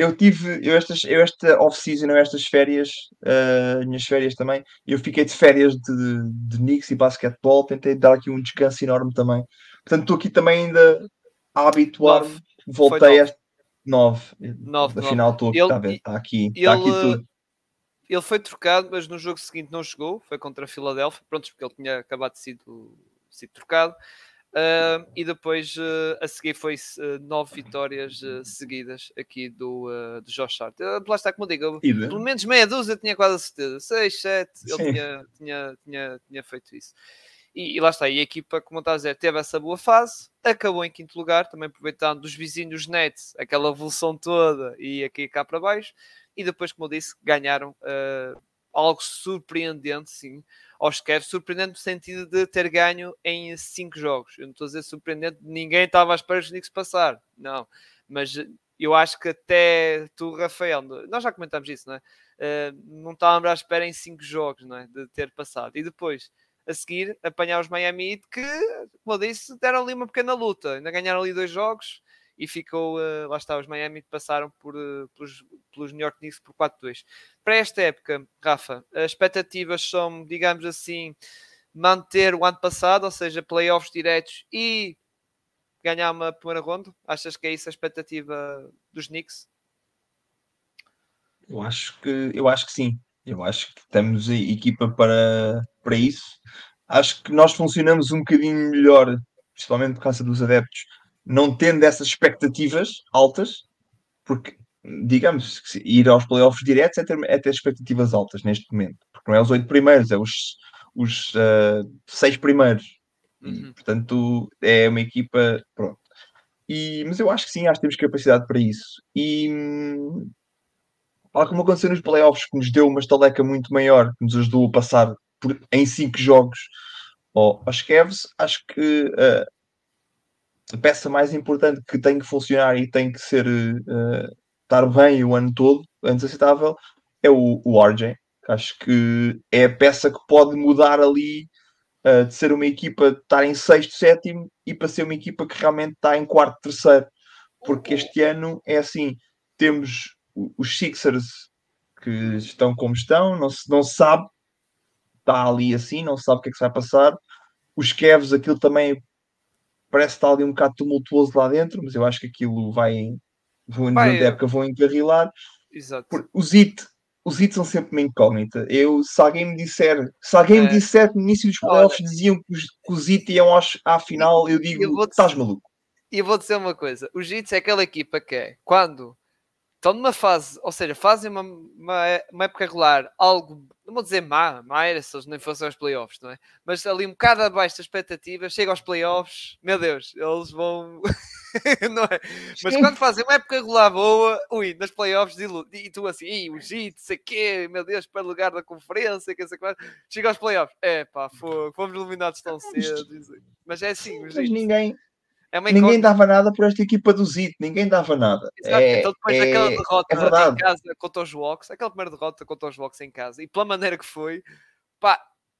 esta off-season, estas férias, minhas férias também, eu fiquei de férias de Knicks e basquetebol, tentei dar aqui um descanso enorme também. Portanto, estou aqui também ainda a habituar-me, voltei a 9, afinal estou aqui, está aqui tudo. Ele foi trocado, mas no jogo seguinte não jogou. Foi contra a Philadelphia. Pronto, porque ele tinha acabado de ser trocado. E depois, a seguir, foi 9 vitórias seguidas aqui do Josh Hart. Lá está, como digo, pelo menos meia dúzia eu tinha quase a certeza. 6, 7, ele tinha feito isso. E lá está, e a equipa, como está a dizer, teve essa boa fase, acabou em quinto lugar, também aproveitando dos vizinhos Nets, aquela evolução toda, e aqui cá para baixo. E depois, como eu disse, ganharam algo surpreendente, sim, aos Cavs. Surpreendente no sentido de ter ganho em 5 jogos. Eu não estou a dizer surpreendente, ninguém estava à espera dos Knicks passar. Não, mas eu acho que até tu, Rafael, nós já comentámos isso, não é? Não estávamos à espera em 5 jogos, não é? De ter passado. E depois, a seguir, apanhar os Miami Heat, que, como eu disse, deram ali uma pequena luta. Ainda ganharam ali 2 jogos. E ficou, lá está, os Miami passaram pelos New York Knicks por 4-2. Para esta época, Rafa, as expectativas são, digamos assim, manter o ano passado, ou seja, playoffs diretos e ganhar uma primeira ronda? Achas que é isso a expectativa dos Knicks? Eu acho que sim. Eu acho que temos a equipa para isso. Acho que nós funcionamos um bocadinho melhor, principalmente por causa dos adeptos, não tendo essas expectativas altas, porque, digamos, ir aos playoffs diretos é ter expectativas altas neste momento. Porque não é os 8 primeiros, é os 6 primeiros. Uhum. Portanto, é uma equipa... Pronto. Mas eu acho que sim, acho que temos capacidade para isso. E, como aconteceu nos playoffs, que nos deu uma estaleca muito maior, que nos ajudou a passar em 5 jogos aos Cavs, acho que... peça mais importante que tem que funcionar e tem que ser estar bem o ano todo, antes aceitável, é o RJ. Acho que é a peça que pode mudar ali de ser uma equipa de estar em 6º, 7º e para ser uma equipa que realmente está em 4º, 3º. Porque este ano é assim, temos os Sixers que estão como estão, não se sabe, está ali assim, não se sabe o que é que se vai passar. Os Cavs, aquilo também parece estar ali um bocado tumultuoso lá dentro, mas eu acho que aquilo vai época vão encarrilar. Exato. Os hits são sempre uma incógnita. Se alguém me disser que no início dos playoffs diziam que os hits iam à final, eu digo, estás maluco. E eu vou dizer uma coisa. Os hits é aquela equipa que é, quando estão numa fase, ou seja, fazem uma época regular, algo, não vou dizer má era se eles nem fossem aos playoffs, não é? Mas ali um bocado abaixo das expectativas, chega aos playoffs, meu Deus, eles vão... não é? Mas quando fazem uma época regular boa, nas playoffs, e tu assim, o Gito, sei quê, meu Deus, para lugar da conferência, que sei quase, chega aos playoffs, fomos eliminados tão cedo. Mas é assim, o Gito. Ninguém dava nada por esta equipa do Zito, ninguém dava nada. Exato. Então depois daquela derrota em casa contra os Hawks, aquela primeira derrota contra os Hawks em casa, e pela maneira que foi,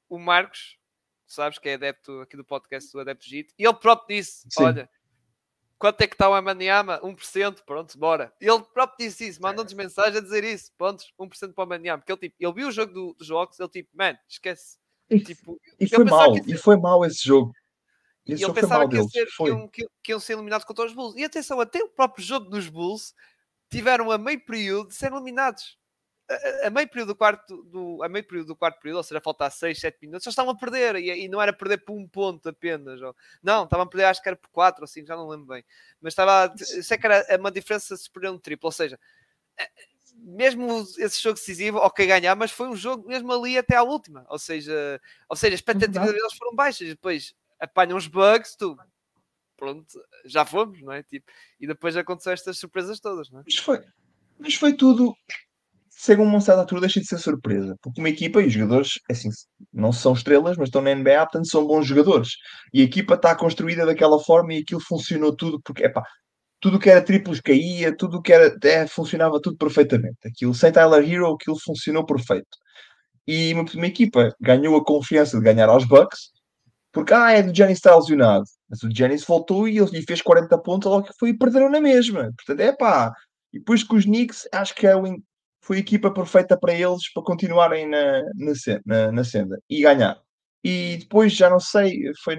o Marcos, sabes que é adepto aqui do podcast do Adepto Gito, e ele próprio disse, sim, olha, quanto é que está o Imanyama? 1%, pronto, bora. Ele próprio disse isso, mandou-nos mensagem a dizer isso, pronto, 1% para o Imanyama, porque ele viu o jogo dos Hawks, ele esquece. E foi mal esse jogo. E eu pensava que iam ser eliminados contra os Bulls. E atenção, até o próprio jogo dos Bulls tiveram a meio período de ser eliminados. A meio período do quarto período, ou seja, faltar 6, 7 minutos, só estavam a perder. E não era perder por um ponto apenas. Não, estavam a perder, acho que era por 4 ou 5, já não lembro bem. Mas estava, sei que era uma diferença superior no triplo. Ou seja, mesmo esse jogo decisivo, ok, ganhar, mas foi um jogo mesmo ali até à última. Ou seja, as expectativas deles foram baixas. E depois... apanham os bugs, pronto, já fomos, não é? E depois aconteceu estas surpresas todas, não é? Mas foi tudo, segundo uma certa altura, deixa de ser surpresa, porque uma equipa e os jogadores, assim, não são estrelas, mas estão na NBA, portanto são bons jogadores, e a equipa está construída daquela forma e aquilo funcionou tudo, porque, tudo que era triplos caía, tudo que era, funcionava tudo perfeitamente, aquilo, sem Tyler Hero, aquilo funcionou perfeito, e uma equipa ganhou a confiança de ganhar aos Bucks, porque, é do Giannis está lesionado. Mas o Giannis voltou e ele lhe fez 40 pontos, logo que foi e perderam na mesma. Portanto, E depois que os Knicks, acho que foi a equipa perfeita para eles, para continuarem na senda. E ganhar. E depois, já não sei, foi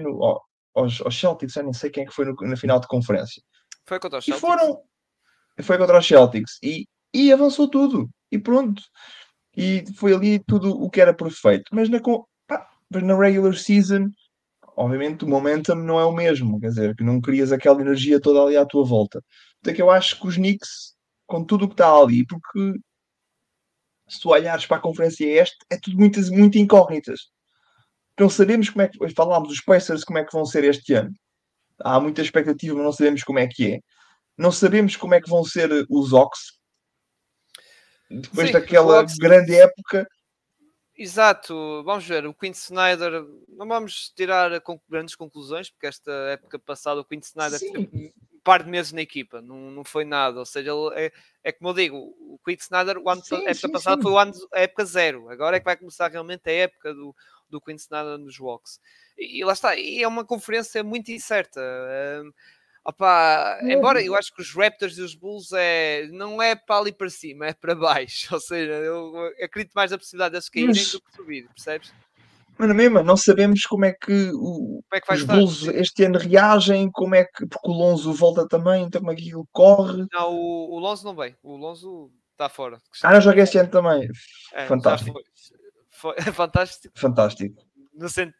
aos Celtics, já nem sei quem é que foi na final de conferência. Foi contra os Celtics. Foi contra os Celtics. E avançou tudo. E pronto. E foi ali tudo o que era perfeito. Mas na regular season... obviamente o momentum não é o mesmo, quer dizer, que não crias aquela energia toda ali à tua volta. Portanto, eu acho que os Knicks, com tudo o que está ali, porque se tu olhares para a conferência este, é tudo muitas muito incógnitas. Não sabemos como é que... falámos dos Pacers, como é que vão ser este ano. Há muita expectativa, mas não sabemos como é que é. Não sabemos como é que vão ser os Hawks. Depois daquela grande época... Exato, vamos ver, o Quinn Snyder, não vamos tirar grandes conclusões, porque esta época passada o Quinn Snyder teve um par de meses na equipa, não foi nada, ou seja, ele é como eu digo, o Quinn Snyder, a época passada foi a época zero, agora é que vai começar realmente a época do Quinn Snyder nos Hawks, e lá está, e é uma conferência muito incerta, embora eu acho que os Raptors e os Bulls não é para ali para cima, é para baixo, ou seja, eu acredito mais na possibilidade deles caírem do que subir, percebes? Mas na mesma, não sabemos como é que os Bulls este ano reagem, porque o Lonzo volta também, então como é que ele corre? Não, o Lonzo não vem, o Lonzo está fora. Não joga este ano também, fantástico. Foi fantástico.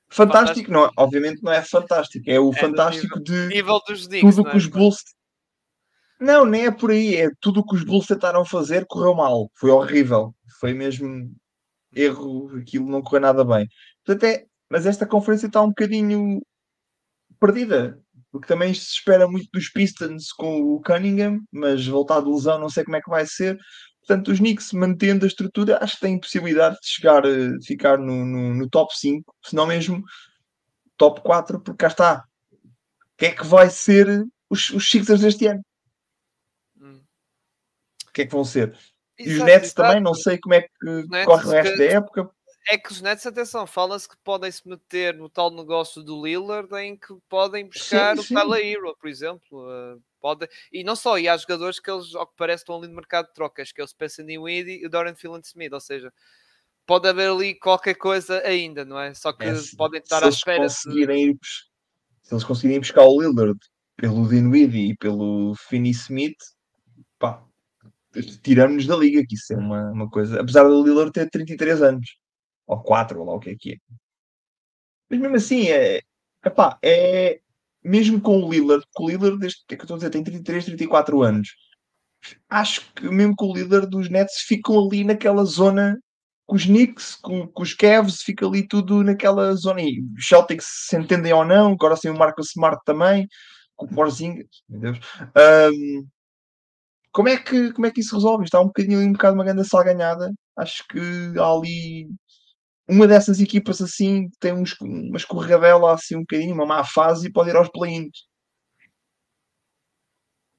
Fantástico não é, obviamente não é fantástico, é o fantástico nível dos Knicks, tudo que os Bulls não, nem é por aí, é tudo que os Bulls tentaram fazer, correu mal, foi horrível, foi mesmo erro, aquilo não correu nada bem. Portanto, mas esta conferência está um bocadinho perdida, porque também se espera muito dos Pistons com o Cunningham, mas voltar de lesão não sei como é que vai ser. Portanto, os Knicks, mantendo a estrutura, acho que têm possibilidade de ficar no top 5, se não mesmo top 4, porque cá está. que é que vai ser os Sixers deste ano? O que é que vão ser? E exato, os Nets exato. Também, não sei como é que Nets, corre o resto da época. É que os Nets, atenção, fala-se que podem se meter no tal negócio do Lillard em que podem buscar sim, o Tyler Hero, por exemplo. Podem... E não só, e há jogadores que eles, ao que parece, estão ali no mercado de trocas, que é o Spencer Dinwiddie e o Dorian Finney-Smith, ou seja, pode haver ali qualquer coisa ainda, não é? Só que podem estar à espera. Se eles conseguirem buscar o Lillard pelo Dinwiddie e pelo Finney-Smith, pá, tiramos-nos da liga, que isso é uma coisa... Apesar do Lillard ter 33 anos. Ou 4, ou lá o que é que é. Mas mesmo assim, mesmo com o Lillard, desde que eu estou a dizer, tem 33, 34 anos. Acho que mesmo com o Lillard, os Nets ficam ali naquela zona, com os Knicks, com os Cavs, fica ali tudo naquela zona. E os Celtics se entendem ou não, agora sem o Marcus Smart também, com o Porzingis, meu Deus. Como é que isso resolve? Está um bocado uma grande salganhada. Acho que há ali... Uma dessas equipas assim tem uma escorregadela assim um bocadinho, uma má fase e pode ir aos play-ins.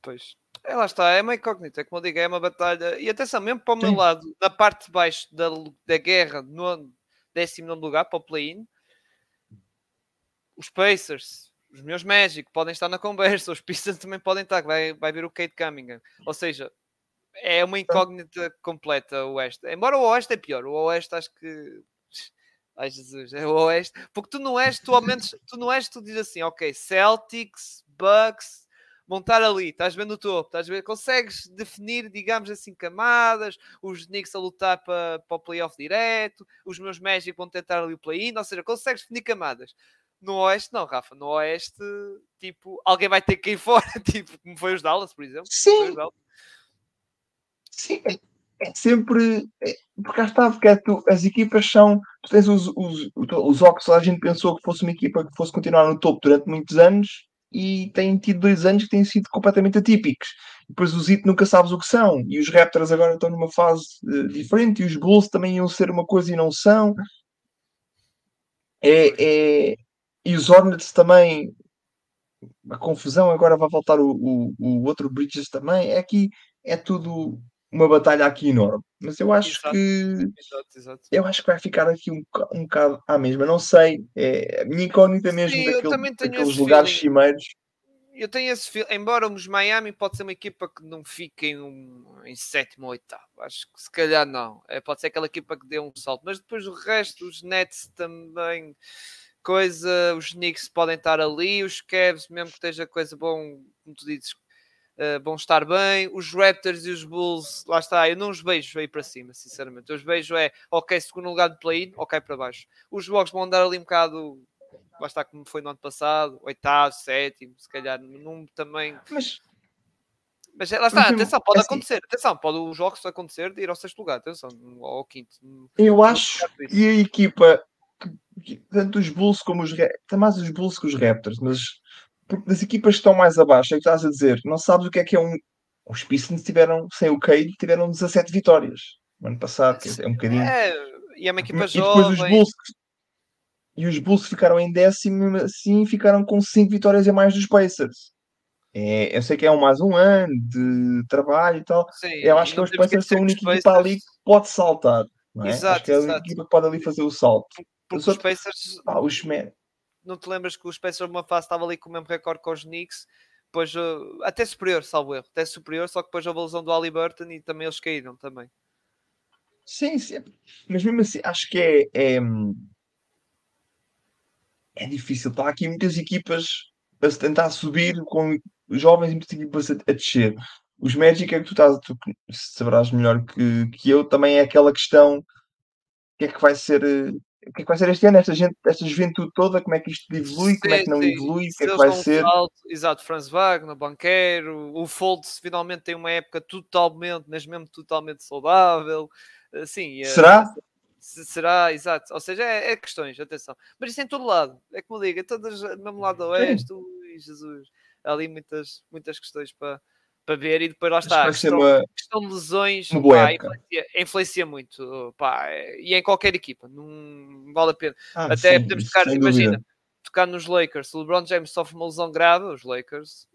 Pois. É, lá está, é uma incógnita, como eu digo, é uma batalha. E atenção, mesmo para o meu lado, na parte de baixo da guerra, no 19º lugar, para o play-in, os Pacers, os meus Magic, podem estar na conversa, os Pistons também podem estar, vai vir o Cade Cunningham. Ou seja... É uma incógnita completa o Oeste. Embora o Oeste é pior. O Oeste acho que... Ai, Jesus. É o Oeste. Porque tu no Oeste, tu dizes assim, ok, Celtics, Bucks, montar ali. Estás vendo o topo. Consegues definir, digamos assim, camadas. Os Knicks a lutar para o playoff direto. Os meus Magic vão tentar ali o play-in. Ou seja, consegues definir camadas. No Oeste, não, Rafa. No Oeste, tipo, alguém vai ter que ir fora. Tipo, como foi os Dallas, por exemplo. Sim. Sim, é sempre... É, porque cá está, porque as equipas são... Tu tens os Hawks, a gente pensou que fosse uma equipa que fosse continuar no topo durante muitos anos e têm tido 2 anos que têm sido completamente atípicos. Depois os Heat nunca sabes o que são. E os Raptors agora estão numa fase diferente e os Bulls também iam ser uma coisa e não são. E os Hornets também... A confusão agora vai voltar o outro Bridges também. É que é tudo... Uma batalha aqui enorme. Mas eu acho eu acho que vai ficar aqui um bocado à mesma. Não sei. É a minha incógnita mesmo. Sim, daqueles lugares cimeiros. Eu tenho esse feeling. Embora os Miami pode ser uma equipa que não fique em 7º ou 8º. Acho que se calhar não. Pode ser aquela equipa que dê um salto. Mas depois o resto, os Nets também... Coisa... Os Knicks podem estar ali. Os Cavs, mesmo que esteja coisa bom, como tu dizes, vão estar bem. Os Raptors e os Bulls, lá está, eu não os vejo aí para cima, sinceramente. Eu os vejo ok, segundo lugar de play-in, ok para baixo. Os jogos vão andar ali um bocado, lá está, como foi no ano passado, 8º, 7º, se calhar, num também. Mas lá está, atenção, pode acontecer. Atenção, pode os jogos acontecer de ir ao 6º lugar, atenção, ou ao 5º. Eu acho que a equipa, tanto os Bulls como os Raptors, está mais os Bulls que os Raptors, mas... Porque das equipas que estão mais abaixo, é o que estás a dizer, não sabes o que é um... Os Pistons tiveram, sem o Cade, tiveram 17 vitórias no ano passado, quer dizer, é um bocadinho... E é uma equipa jovem... E depois os Bulls ficaram em 10º, assim, ficaram com 5 vitórias a mais dos Pacers. Eu sei que é mais um ano de trabalho e tal. Sim, eu acho que os Pacers são a única equipa ali que pode saltar, não é? Exato, acho que é a única equipa que pode ali fazer o salto. Porque os Pacers... Não te lembras que os Pacers de uma fase estava ali com o mesmo recorde que os Knicks, depois até superior, salvo erro, só que depois houve a lesão do Haliburton e também eles caíram também. Sim, mas mesmo assim, acho que é difícil. Está aqui muitas equipas a tentar subir, com jovens e muitas equipas a descer. Os Magic, é que tu saberás melhor que eu, também é aquela questão que é que vai ser... O que é que vai ser este ano? Esta juventude toda, como é que isto evolui, como é que não evolui, o que é que vai ser? Exato, Franz Wagner, banqueiro, o Fultz finalmente tem uma época totalmente saudável. Sim, será, exato. Ou seja, é questões, atenção. Mas isso é em todo lado, é como eu digo, é todas do mesmo lado do Oeste, e Jesus. Há ali muitas questões para ver, e depois lá está, a questão de lesões, influencia muito, e em qualquer equipa, não vale a pena. Até podemos tocar, imagina, tocar nos Lakers, se o LeBron James sofre uma lesão grave, os Lakers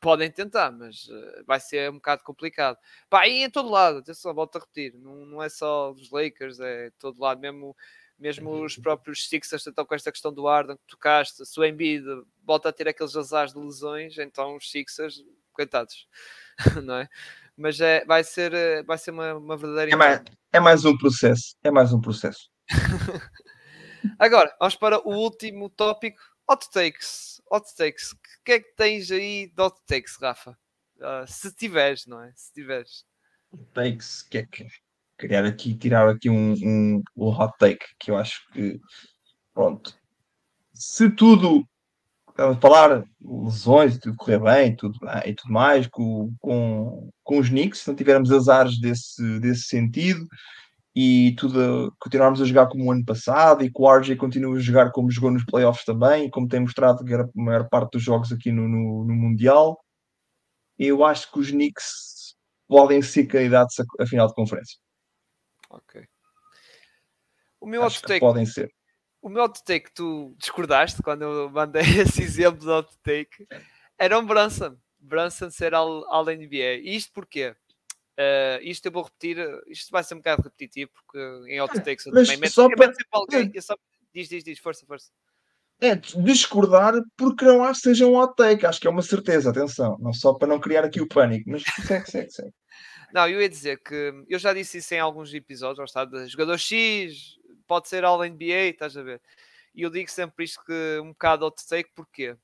podem tentar, mas vai ser um bocado complicado. Pá, e em todo lado, atenção, volto a repetir, não é só dos Lakers, é todo lado, mesmo os próprios Sixers, então com esta questão do Harden que tocaste, se o Embiid volta a ter aqueles azares de lesões, então os Sixers, coitados, não é? Mas vai ser uma verdadeira... É mais um processo. Agora, vamos para o último tópico, hot takes. O que é que tens aí de hot takes, Rafa? Se tiveres, não é? Se tiveres. Takes, que é que... Queria aqui tirar aqui um hot take, que eu acho que, pronto, se tudo, estava a falar, lesões, tudo correr bem, tudo bem e tudo mais, com os Knicks, se não tivermos azares desse sentido, e tudo continuarmos a jogar como o ano passado, e que o RJ continua a jogar como jogou nos playoffs também, e como tem mostrado que era a maior parte dos jogos aqui no Mundial, eu acho que os Knicks podem ser candidatos a final de conferência. Ok. O meu hot take, tu discordaste quando eu mandei esse exemplo de hot take, era um Brunson ser all NBA. E isto porquê? Isto eu vou repetir, isto vai ser um bocado repetitivo, porque em hot takes eu também meto sempre alguém. Diz, força. É discordar porque não acho que seja um hot take, acho que é uma certeza, atenção, não só para não criar aqui o pânico, mas segue. Não, eu ia dizer que eu já disse isso em alguns episódios, ao estado de jogador X, pode ser all NBA, estás a ver? E eu digo sempre isto que um bocado hot take, porquê?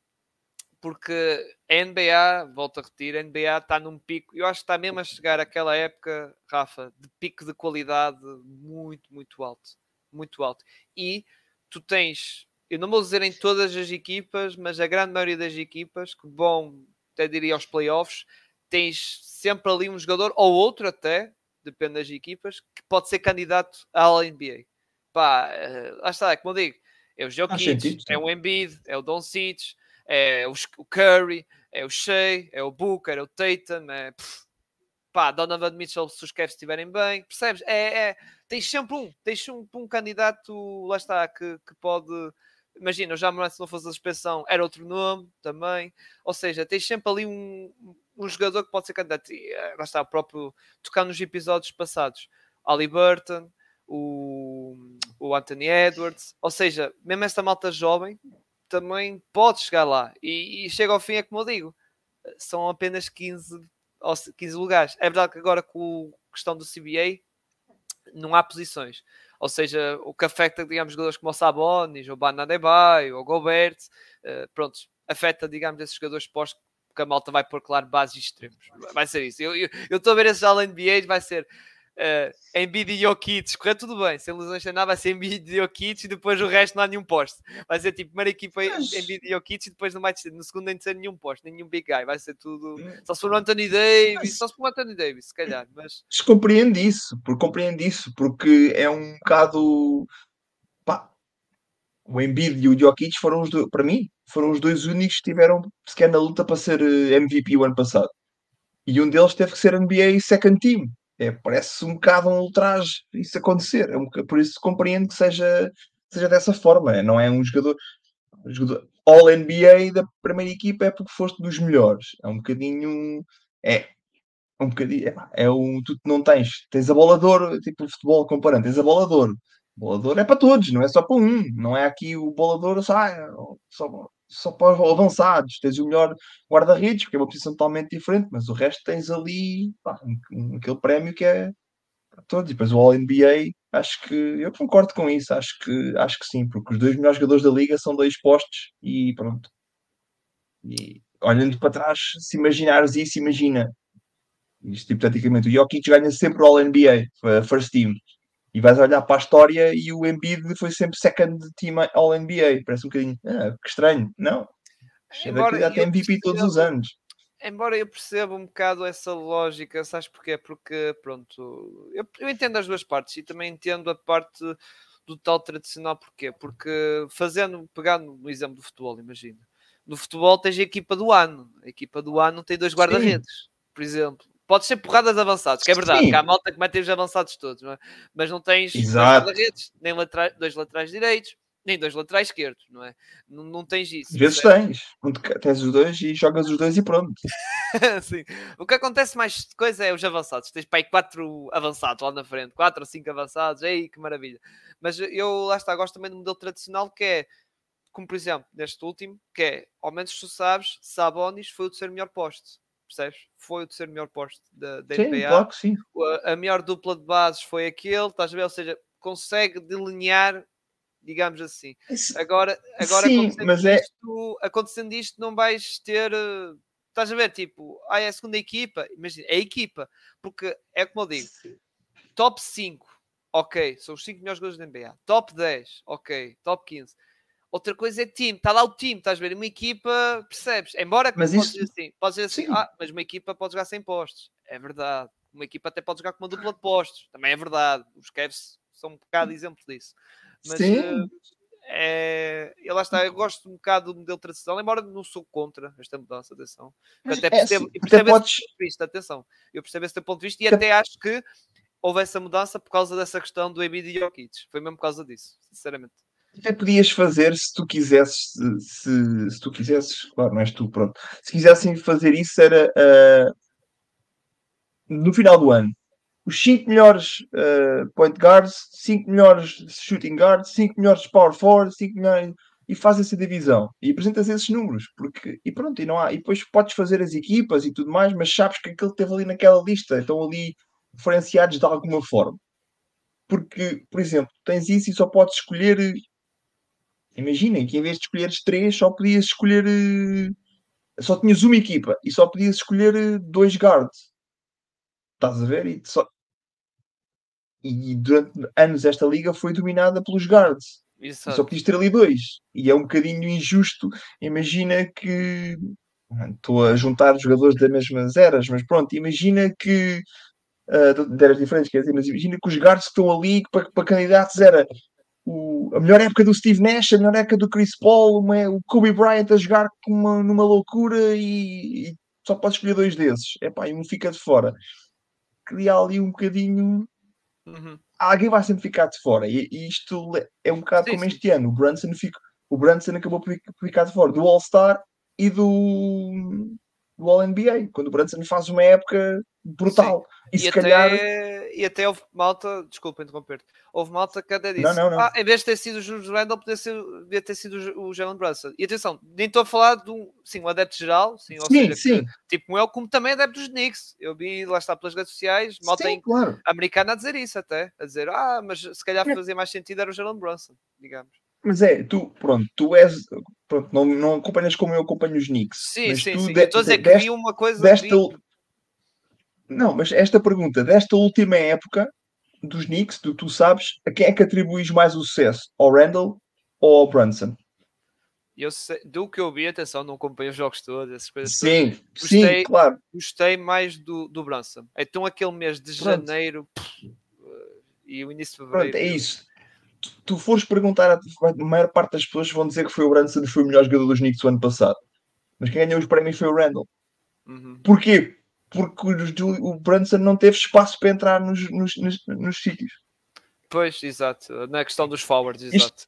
Porque a NBA, volto a repetir, a NBA está num pico, eu acho que está mesmo a chegar àquela época, Rafa, de pico de qualidade muito, muito alto. Muito alto. E tu tens... Eu não vou dizer em todas as equipas, mas a grande maioria das equipas, que bom, até diria aos playoffs, tens sempre ali um jogador, ou outro até, depende das equipas, que pode ser candidato à All-NBA. Pá, lá está, como eu digo, é o Jokic, é o Embiid, é o Doncic, é o Curry, é o Shea, é o Booker, é o Tatum, é... Pá, Donovan Mitchell, se os Cavs estiverem bem, percebes? Tens sempre um candidato, lá está, que pode... Imagina, o Jalen Brunson, se não fosse a suspensão, era outro nome também. Ou seja, tens sempre ali um jogador que pode ser candidato. E lá está, o próprio... Tocar nos episódios passados. Haliburton, o Anthony Edwards. Ou seja, mesmo esta malta jovem também pode chegar lá. E chega ao fim, é como eu digo. São apenas 15 lugares. É verdade que agora com a questão do CBA não há posições. Ou seja, o que afeta, digamos, jogadores como o Sabonis, ou o Banadebaio, ou o Gobert, afeta, digamos, esses jogadores postos, porque a malta vai pôr, claro, bases extremos. Vai ser isso. Eu estou a ver esses All-NBA, vai ser Embiid e Jokic, correr tudo bem, sem lesões sem nada, vai ser Embiid e Jokic, e depois o resto não há nenhum posto. Vai ser tipo, primeira equipa Embiid e Jokic, e depois no segundo nem de ser nenhum posto, nenhum big guy, vai ser tudo... Só se for o Anthony Davis, se calhar, mas... Compreendo isso, porque é um bocado... Pá, o Embiid e o Jokic foram os dois, para mim, foram os dois únicos que tiveram sequer na luta para ser MVP o ano passado. E um deles teve que ser NBA second team. Parece um bocado um ultraje isso acontecer, por isso compreendo que seja dessa forma, não é um jogador All-NBA da primeira equipa é porque foste dos melhores, tu não tens a bola de ouro, tipo futebol comparando, tens a bola de ouro. O bola de ouro é para todos, não é só para um, não é aqui o bola de ouro só para os avançados, tens o melhor guarda-redes, porque é uma posição totalmente diferente, mas o resto tens ali aquele prémio que é para todos, e depois o All-NBA, acho que eu concordo com isso, acho que sim, porque os dois melhores jogadores da liga são dois postos e pronto. E olhando para trás, se imaginares isso, imagina isto hipoteticamente, o Jokic ganha sempre o All-NBA, first team, e vais olhar para a história e o Embiid foi sempre second team All-NBA. Parece um bocadinho, que estranho. Não. Embora até MVP todos os anos. Embora eu perceba um bocado essa lógica, sabes porquê? Porque, pronto, eu entendo as duas partes e também entendo a parte do tal tradicional. Porquê? Porque pegando no exemplo do futebol, imagina. No futebol tens a equipa do ano. A equipa do ano tem dois guarda-redes, por exemplo. Podes ser porradas avançados, que é verdade, que há malta que mete os avançados todos, não é? Mas não tens guarda-redes, nem dois laterais direitos, nem dois laterais esquerdos, não é? Não tens isso. Às vezes tens os dois e jogas os dois e pronto. Sim. O que acontece mais coisa é os avançados. Tens para aí 4 avançados lá na frente, 4 ou 5 avançados, aí que maravilha. Mas eu lá está, gosto também do modelo tradicional que é, como por exemplo, neste último, que é, ao menos tu sabes, Sabonis foi o terceiro melhor poste. Percebes? Foi o terceiro melhor poste da NBA. Sim, claro que sim. A melhor dupla de bases foi aquele, estás a ver? Ou seja, consegue delinear, digamos assim. Agora sim, acontecendo isto, não vais ter... Estás a ver? Tipo, é a segunda equipa. Imagina, é a equipa. Porque é como eu digo, top 5, ok, são os 5 melhores jogadores da NBA. Top 10, ok, top 15. Outra coisa é time, está lá o time, estás a ver? Uma equipa, percebes? Embora que podes dizer assim, mas uma equipa pode jogar sem postos, é verdade. Uma equipa até pode jogar com uma dupla de postos, também é verdade. Os Cavs são um bocado exemplo disso. Mas sim. E lá está, eu gosto um bocado do modelo tradicional, embora não sou contra esta mudança, atenção. Eu até percebo esse ponto de vista, atenção. Eu percebo esse ponto de vista e até acho que houve essa mudança por causa dessa questão do Embiid e Jokic. Foi mesmo por causa disso, sinceramente. Até podias fazer se tu quisesses, se tu quisesses, claro, não és tu, pronto. Se quisessem fazer isso era no final do ano. Os 5 melhores point guards, 5 melhores shooting guards, 5 melhores power forward, 5 melhores... E faz essa divisão. E apresentas esses números. Porque... E pronto, e não há... E depois podes fazer as equipas e tudo mais, mas sabes que aquele que esteve ali naquela lista estão ali diferenciados de alguma forma. Porque, por exemplo, tens isso e só podes escolher... Imaginem que em vez de escolheres 3, só podias escolher... Só tinhas uma equipa e só podias escolher 2 guards. Estás a ver? E durante anos esta liga foi dominada pelos guards. Isso. Só podias ter ali 2. E é um bocadinho injusto. Imagina que... Estou a juntar jogadores das mesmas eras, mas pronto, imagina que... de eras diferentes, quer dizer, mas imagina que os guards que estão ali, que para candidatos era... a melhor época do Steve Nash, a melhor época do Chris Paul, o Kobe Bryant a jogar numa loucura e só podes escolher 2 desses. Epá, e um fica de fora. Criar ali um bocadinho... Uhum. Alguém vai sempre ficar de fora. E isto é um bocado como este ano. O Brunson acabou por ficar de fora do All-Star e do All-NBA. Quando o Brunson faz uma época brutal. Sim. E até houve malta, desculpa interromper-te, houve malta que até disse, em vez de ter sido o Julius Randle, podia ter sido o Jalen Brunson. E atenção, nem estou a falar de um adepto geral, ou seja, que, tipo eu, como também adepto dos Knicks. Eu vi, lá está, pelas redes sociais, malta americana a dizer isso até, a dizer, mas se calhar fazia mais sentido era o Jalen Brunson, digamos. Mas tu não acompanhas como eu acompanho os Knicks. Sim. Eu estou a dizer que vi uma coisa... Não, mas esta pergunta, desta última época dos Knicks, tu sabes a quem é que atribuís mais o sucesso? Ao Randall ou ao Brunson? Eu sei, do que eu vi, atenção, não acompanho os jogos todos, essas coisas. Sim, claro. Gostei mais do Brunson. Então aquele mês de janeiro e o início de fevereiro. Pronto, é isso. Tu fores perguntar, a maior parte das pessoas vão dizer que foi o Brunson que foi o melhor jogador dos Knicks do ano passado. Mas quem ganhou os prémios foi o Randall. Uhum. Porquê? Porque o Brunson não teve espaço para entrar nos sítios. Pois, exato. Na questão dos forwards, exato.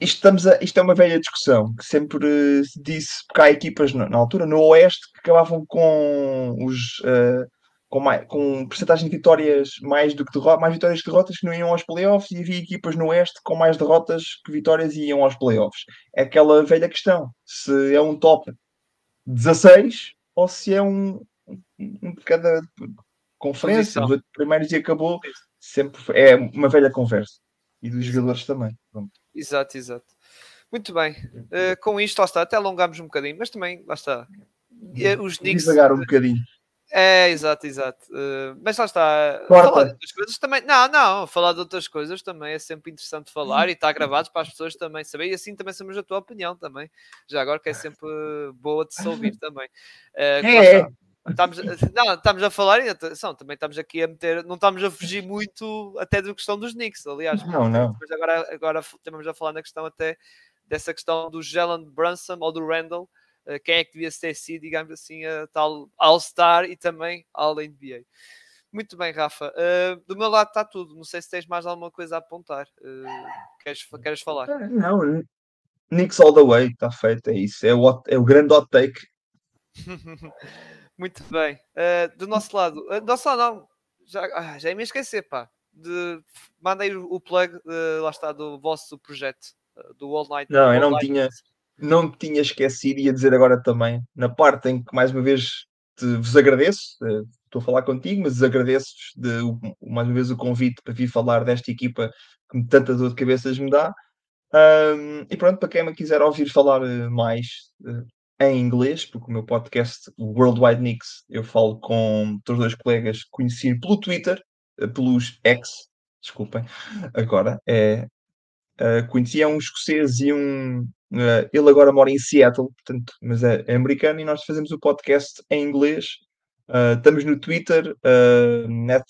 Isto é uma velha discussão, que sempre se disse, porque há equipas na altura, no Oeste, que acabavam com percentagem de vitórias mais vitórias que derrotas, que não iam aos playoffs, e havia equipas no Oeste com mais derrotas que vitórias e iam aos playoffs. É aquela velha questão. Se é um top 16, ou se é um de cada conferência, os 8 primeiros e acabou, sempre é uma velha conversa. E dos jogadores também. Pronto. Exato. Muito bem. Com isto, lá está, até alongámos um bocadinho, mas também, lá está. Os Knicks... Desagaram um bocadinho. É, exato. Mas lá está. Falar de outras coisas também... Não. Falar de outras coisas também é sempre interessante falar e está gravado para as pessoas também saberem. E assim também sabemos a tua opinião também. Já agora que é sempre boa de se ouvir também. Estamos a falar e atenção, também estamos aqui a meter, não estamos a fugir muito até da questão dos Knicks, aliás. Não. Mas agora estamos a falar na questão até dessa questão do Jalen Brunson ou do Randall, quem é que devia ser, digamos assim, a tal All-Star e também All-NBA. Muito bem, Rafa. Do meu lado está tudo. Não sei se tens mais alguma coisa a apontar. Queres falar? Não, Knicks all the way. Está feito, é isso. É o grande hot take. Muito bem. Do nosso lado não. Já ia me esquecer, pá. Mandei o plug, lá está, do vosso projeto, do All Night. Não, eu não me tinha esquecido, ia dizer agora também, na parte em que mais uma vez vos agradeço, estou a falar contigo, mas agradeço-vos mais uma vez o convite para vir falar desta equipa que tanta dor de cabeças me dá. E pronto, para quem me quiser ouvir falar mais em inglês, porque o meu podcast, o Worldwide Knicks, eu falo com os dois colegas que conheci pelo Twitter, pelos ex, desculpem, agora conhecia um escocês e ele agora mora em Seattle, portanto, mas é americano, e nós fazemos o podcast em inglês. Estamos no Twitter, net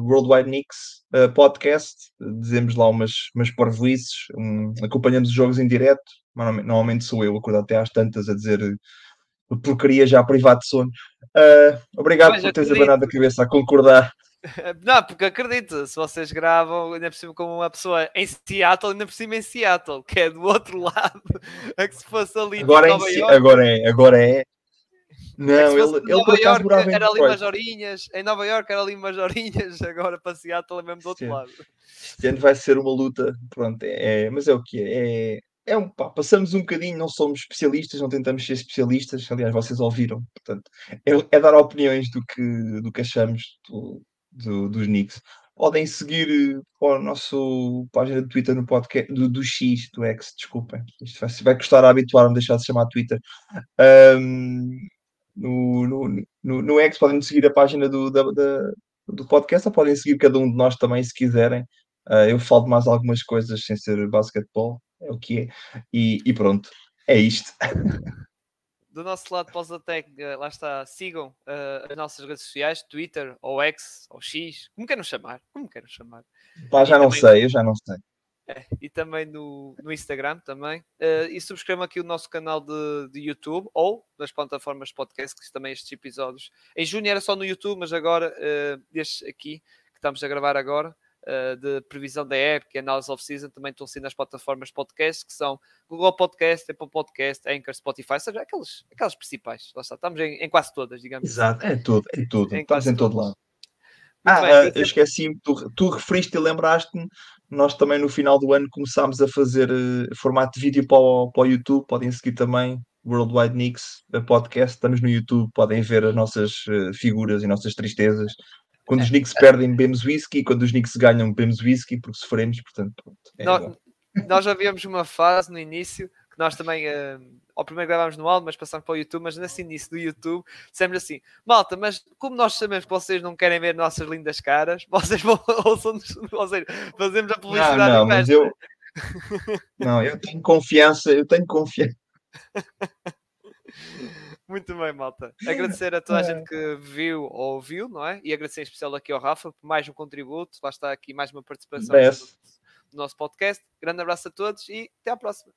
Worldwide Knicks podcast, dizemos lá umas parvoices, acompanhamos os jogos em direto. Normalmente sou eu acordado até às tantas a dizer porcaria já privado de sono. Obrigado por teres abanado a cabeça a concordar. Não, porque acredito, se vocês gravam, ainda por cima como uma pessoa em Seattle, que é do outro lado, a que se fosse ali agora em Nova Iorque. Agora é. Não, ele por acaso morava em Detroit. Em Nova Iorque era ali umas horinhas, agora para Seattle é mesmo do outro lado. Este ano vai ser uma luta, pronto, mas é o que é. Passamos um bocadinho, não somos especialistas, não tentamos ser especialistas, aliás, vocês ouviram, portanto, é dar opiniões do que achamos dos Knicks. Podem seguir a nossa página de Twitter no podcast do X, desculpem. Isto vai custar a habituar-me, deixar de chamar Twitter. No X podem seguir a página do podcast, ou podem seguir cada um de nós também, se quiserem. Eu falo de mais algumas coisas sem ser basquetebol, é o que é. E pronto, é isto. Do nosso lado, Pós-Atec, lá está, sigam as nossas redes sociais, Twitter, ou X, ou X, como queiram chamar. Pá, eu já não sei. E também no Instagram também. E subscrevam aqui o nosso canal de YouTube, ou nas plataformas podcast, que também estes episódios. Em junho era só no YouTube, mas agora, este aqui, que estamos a gravar agora, de previsão da época e análise off-season, também estão sendo nas plataformas podcast, que são Google Podcast, Apple Podcast, Anchor, Spotify, ou seja, aquelas principais. Lá está, estamos em quase todas, digamos. Exato, assim. É tudo. Estamos em todo lado. Eu esqueci-me, tu referiste e lembraste-me, nós também no final do ano começámos a fazer formato de vídeo para o YouTube, podem seguir também Worldwide Knicks Podcast, estamos no YouTube, podem ver as nossas figuras e nossas tristezas. Quando os Knicks perdem, bebemos whisky. Quando os Knicks ganham, bebemos whisky, porque sofremos, portanto, pronto. Nós já víamos uma fase no início, que nós também, ao primeiro gravámos no áudio, mas passámos para o YouTube, mas nesse início do YouTube, dissemos assim, malta, mas como nós sabemos que vocês não querem ver nossas lindas caras, vocês vão, ou seja, fazemos a publicidade. Não, mas eu tenho confiança, Muito bem, malta. Agradecer a toda a gente que viu ou ouviu, não é? E agradecer em especial aqui ao Rafa por mais um contributo. Lá está aqui mais uma participação do nosso podcast. Grande abraço a todos e até à próxima.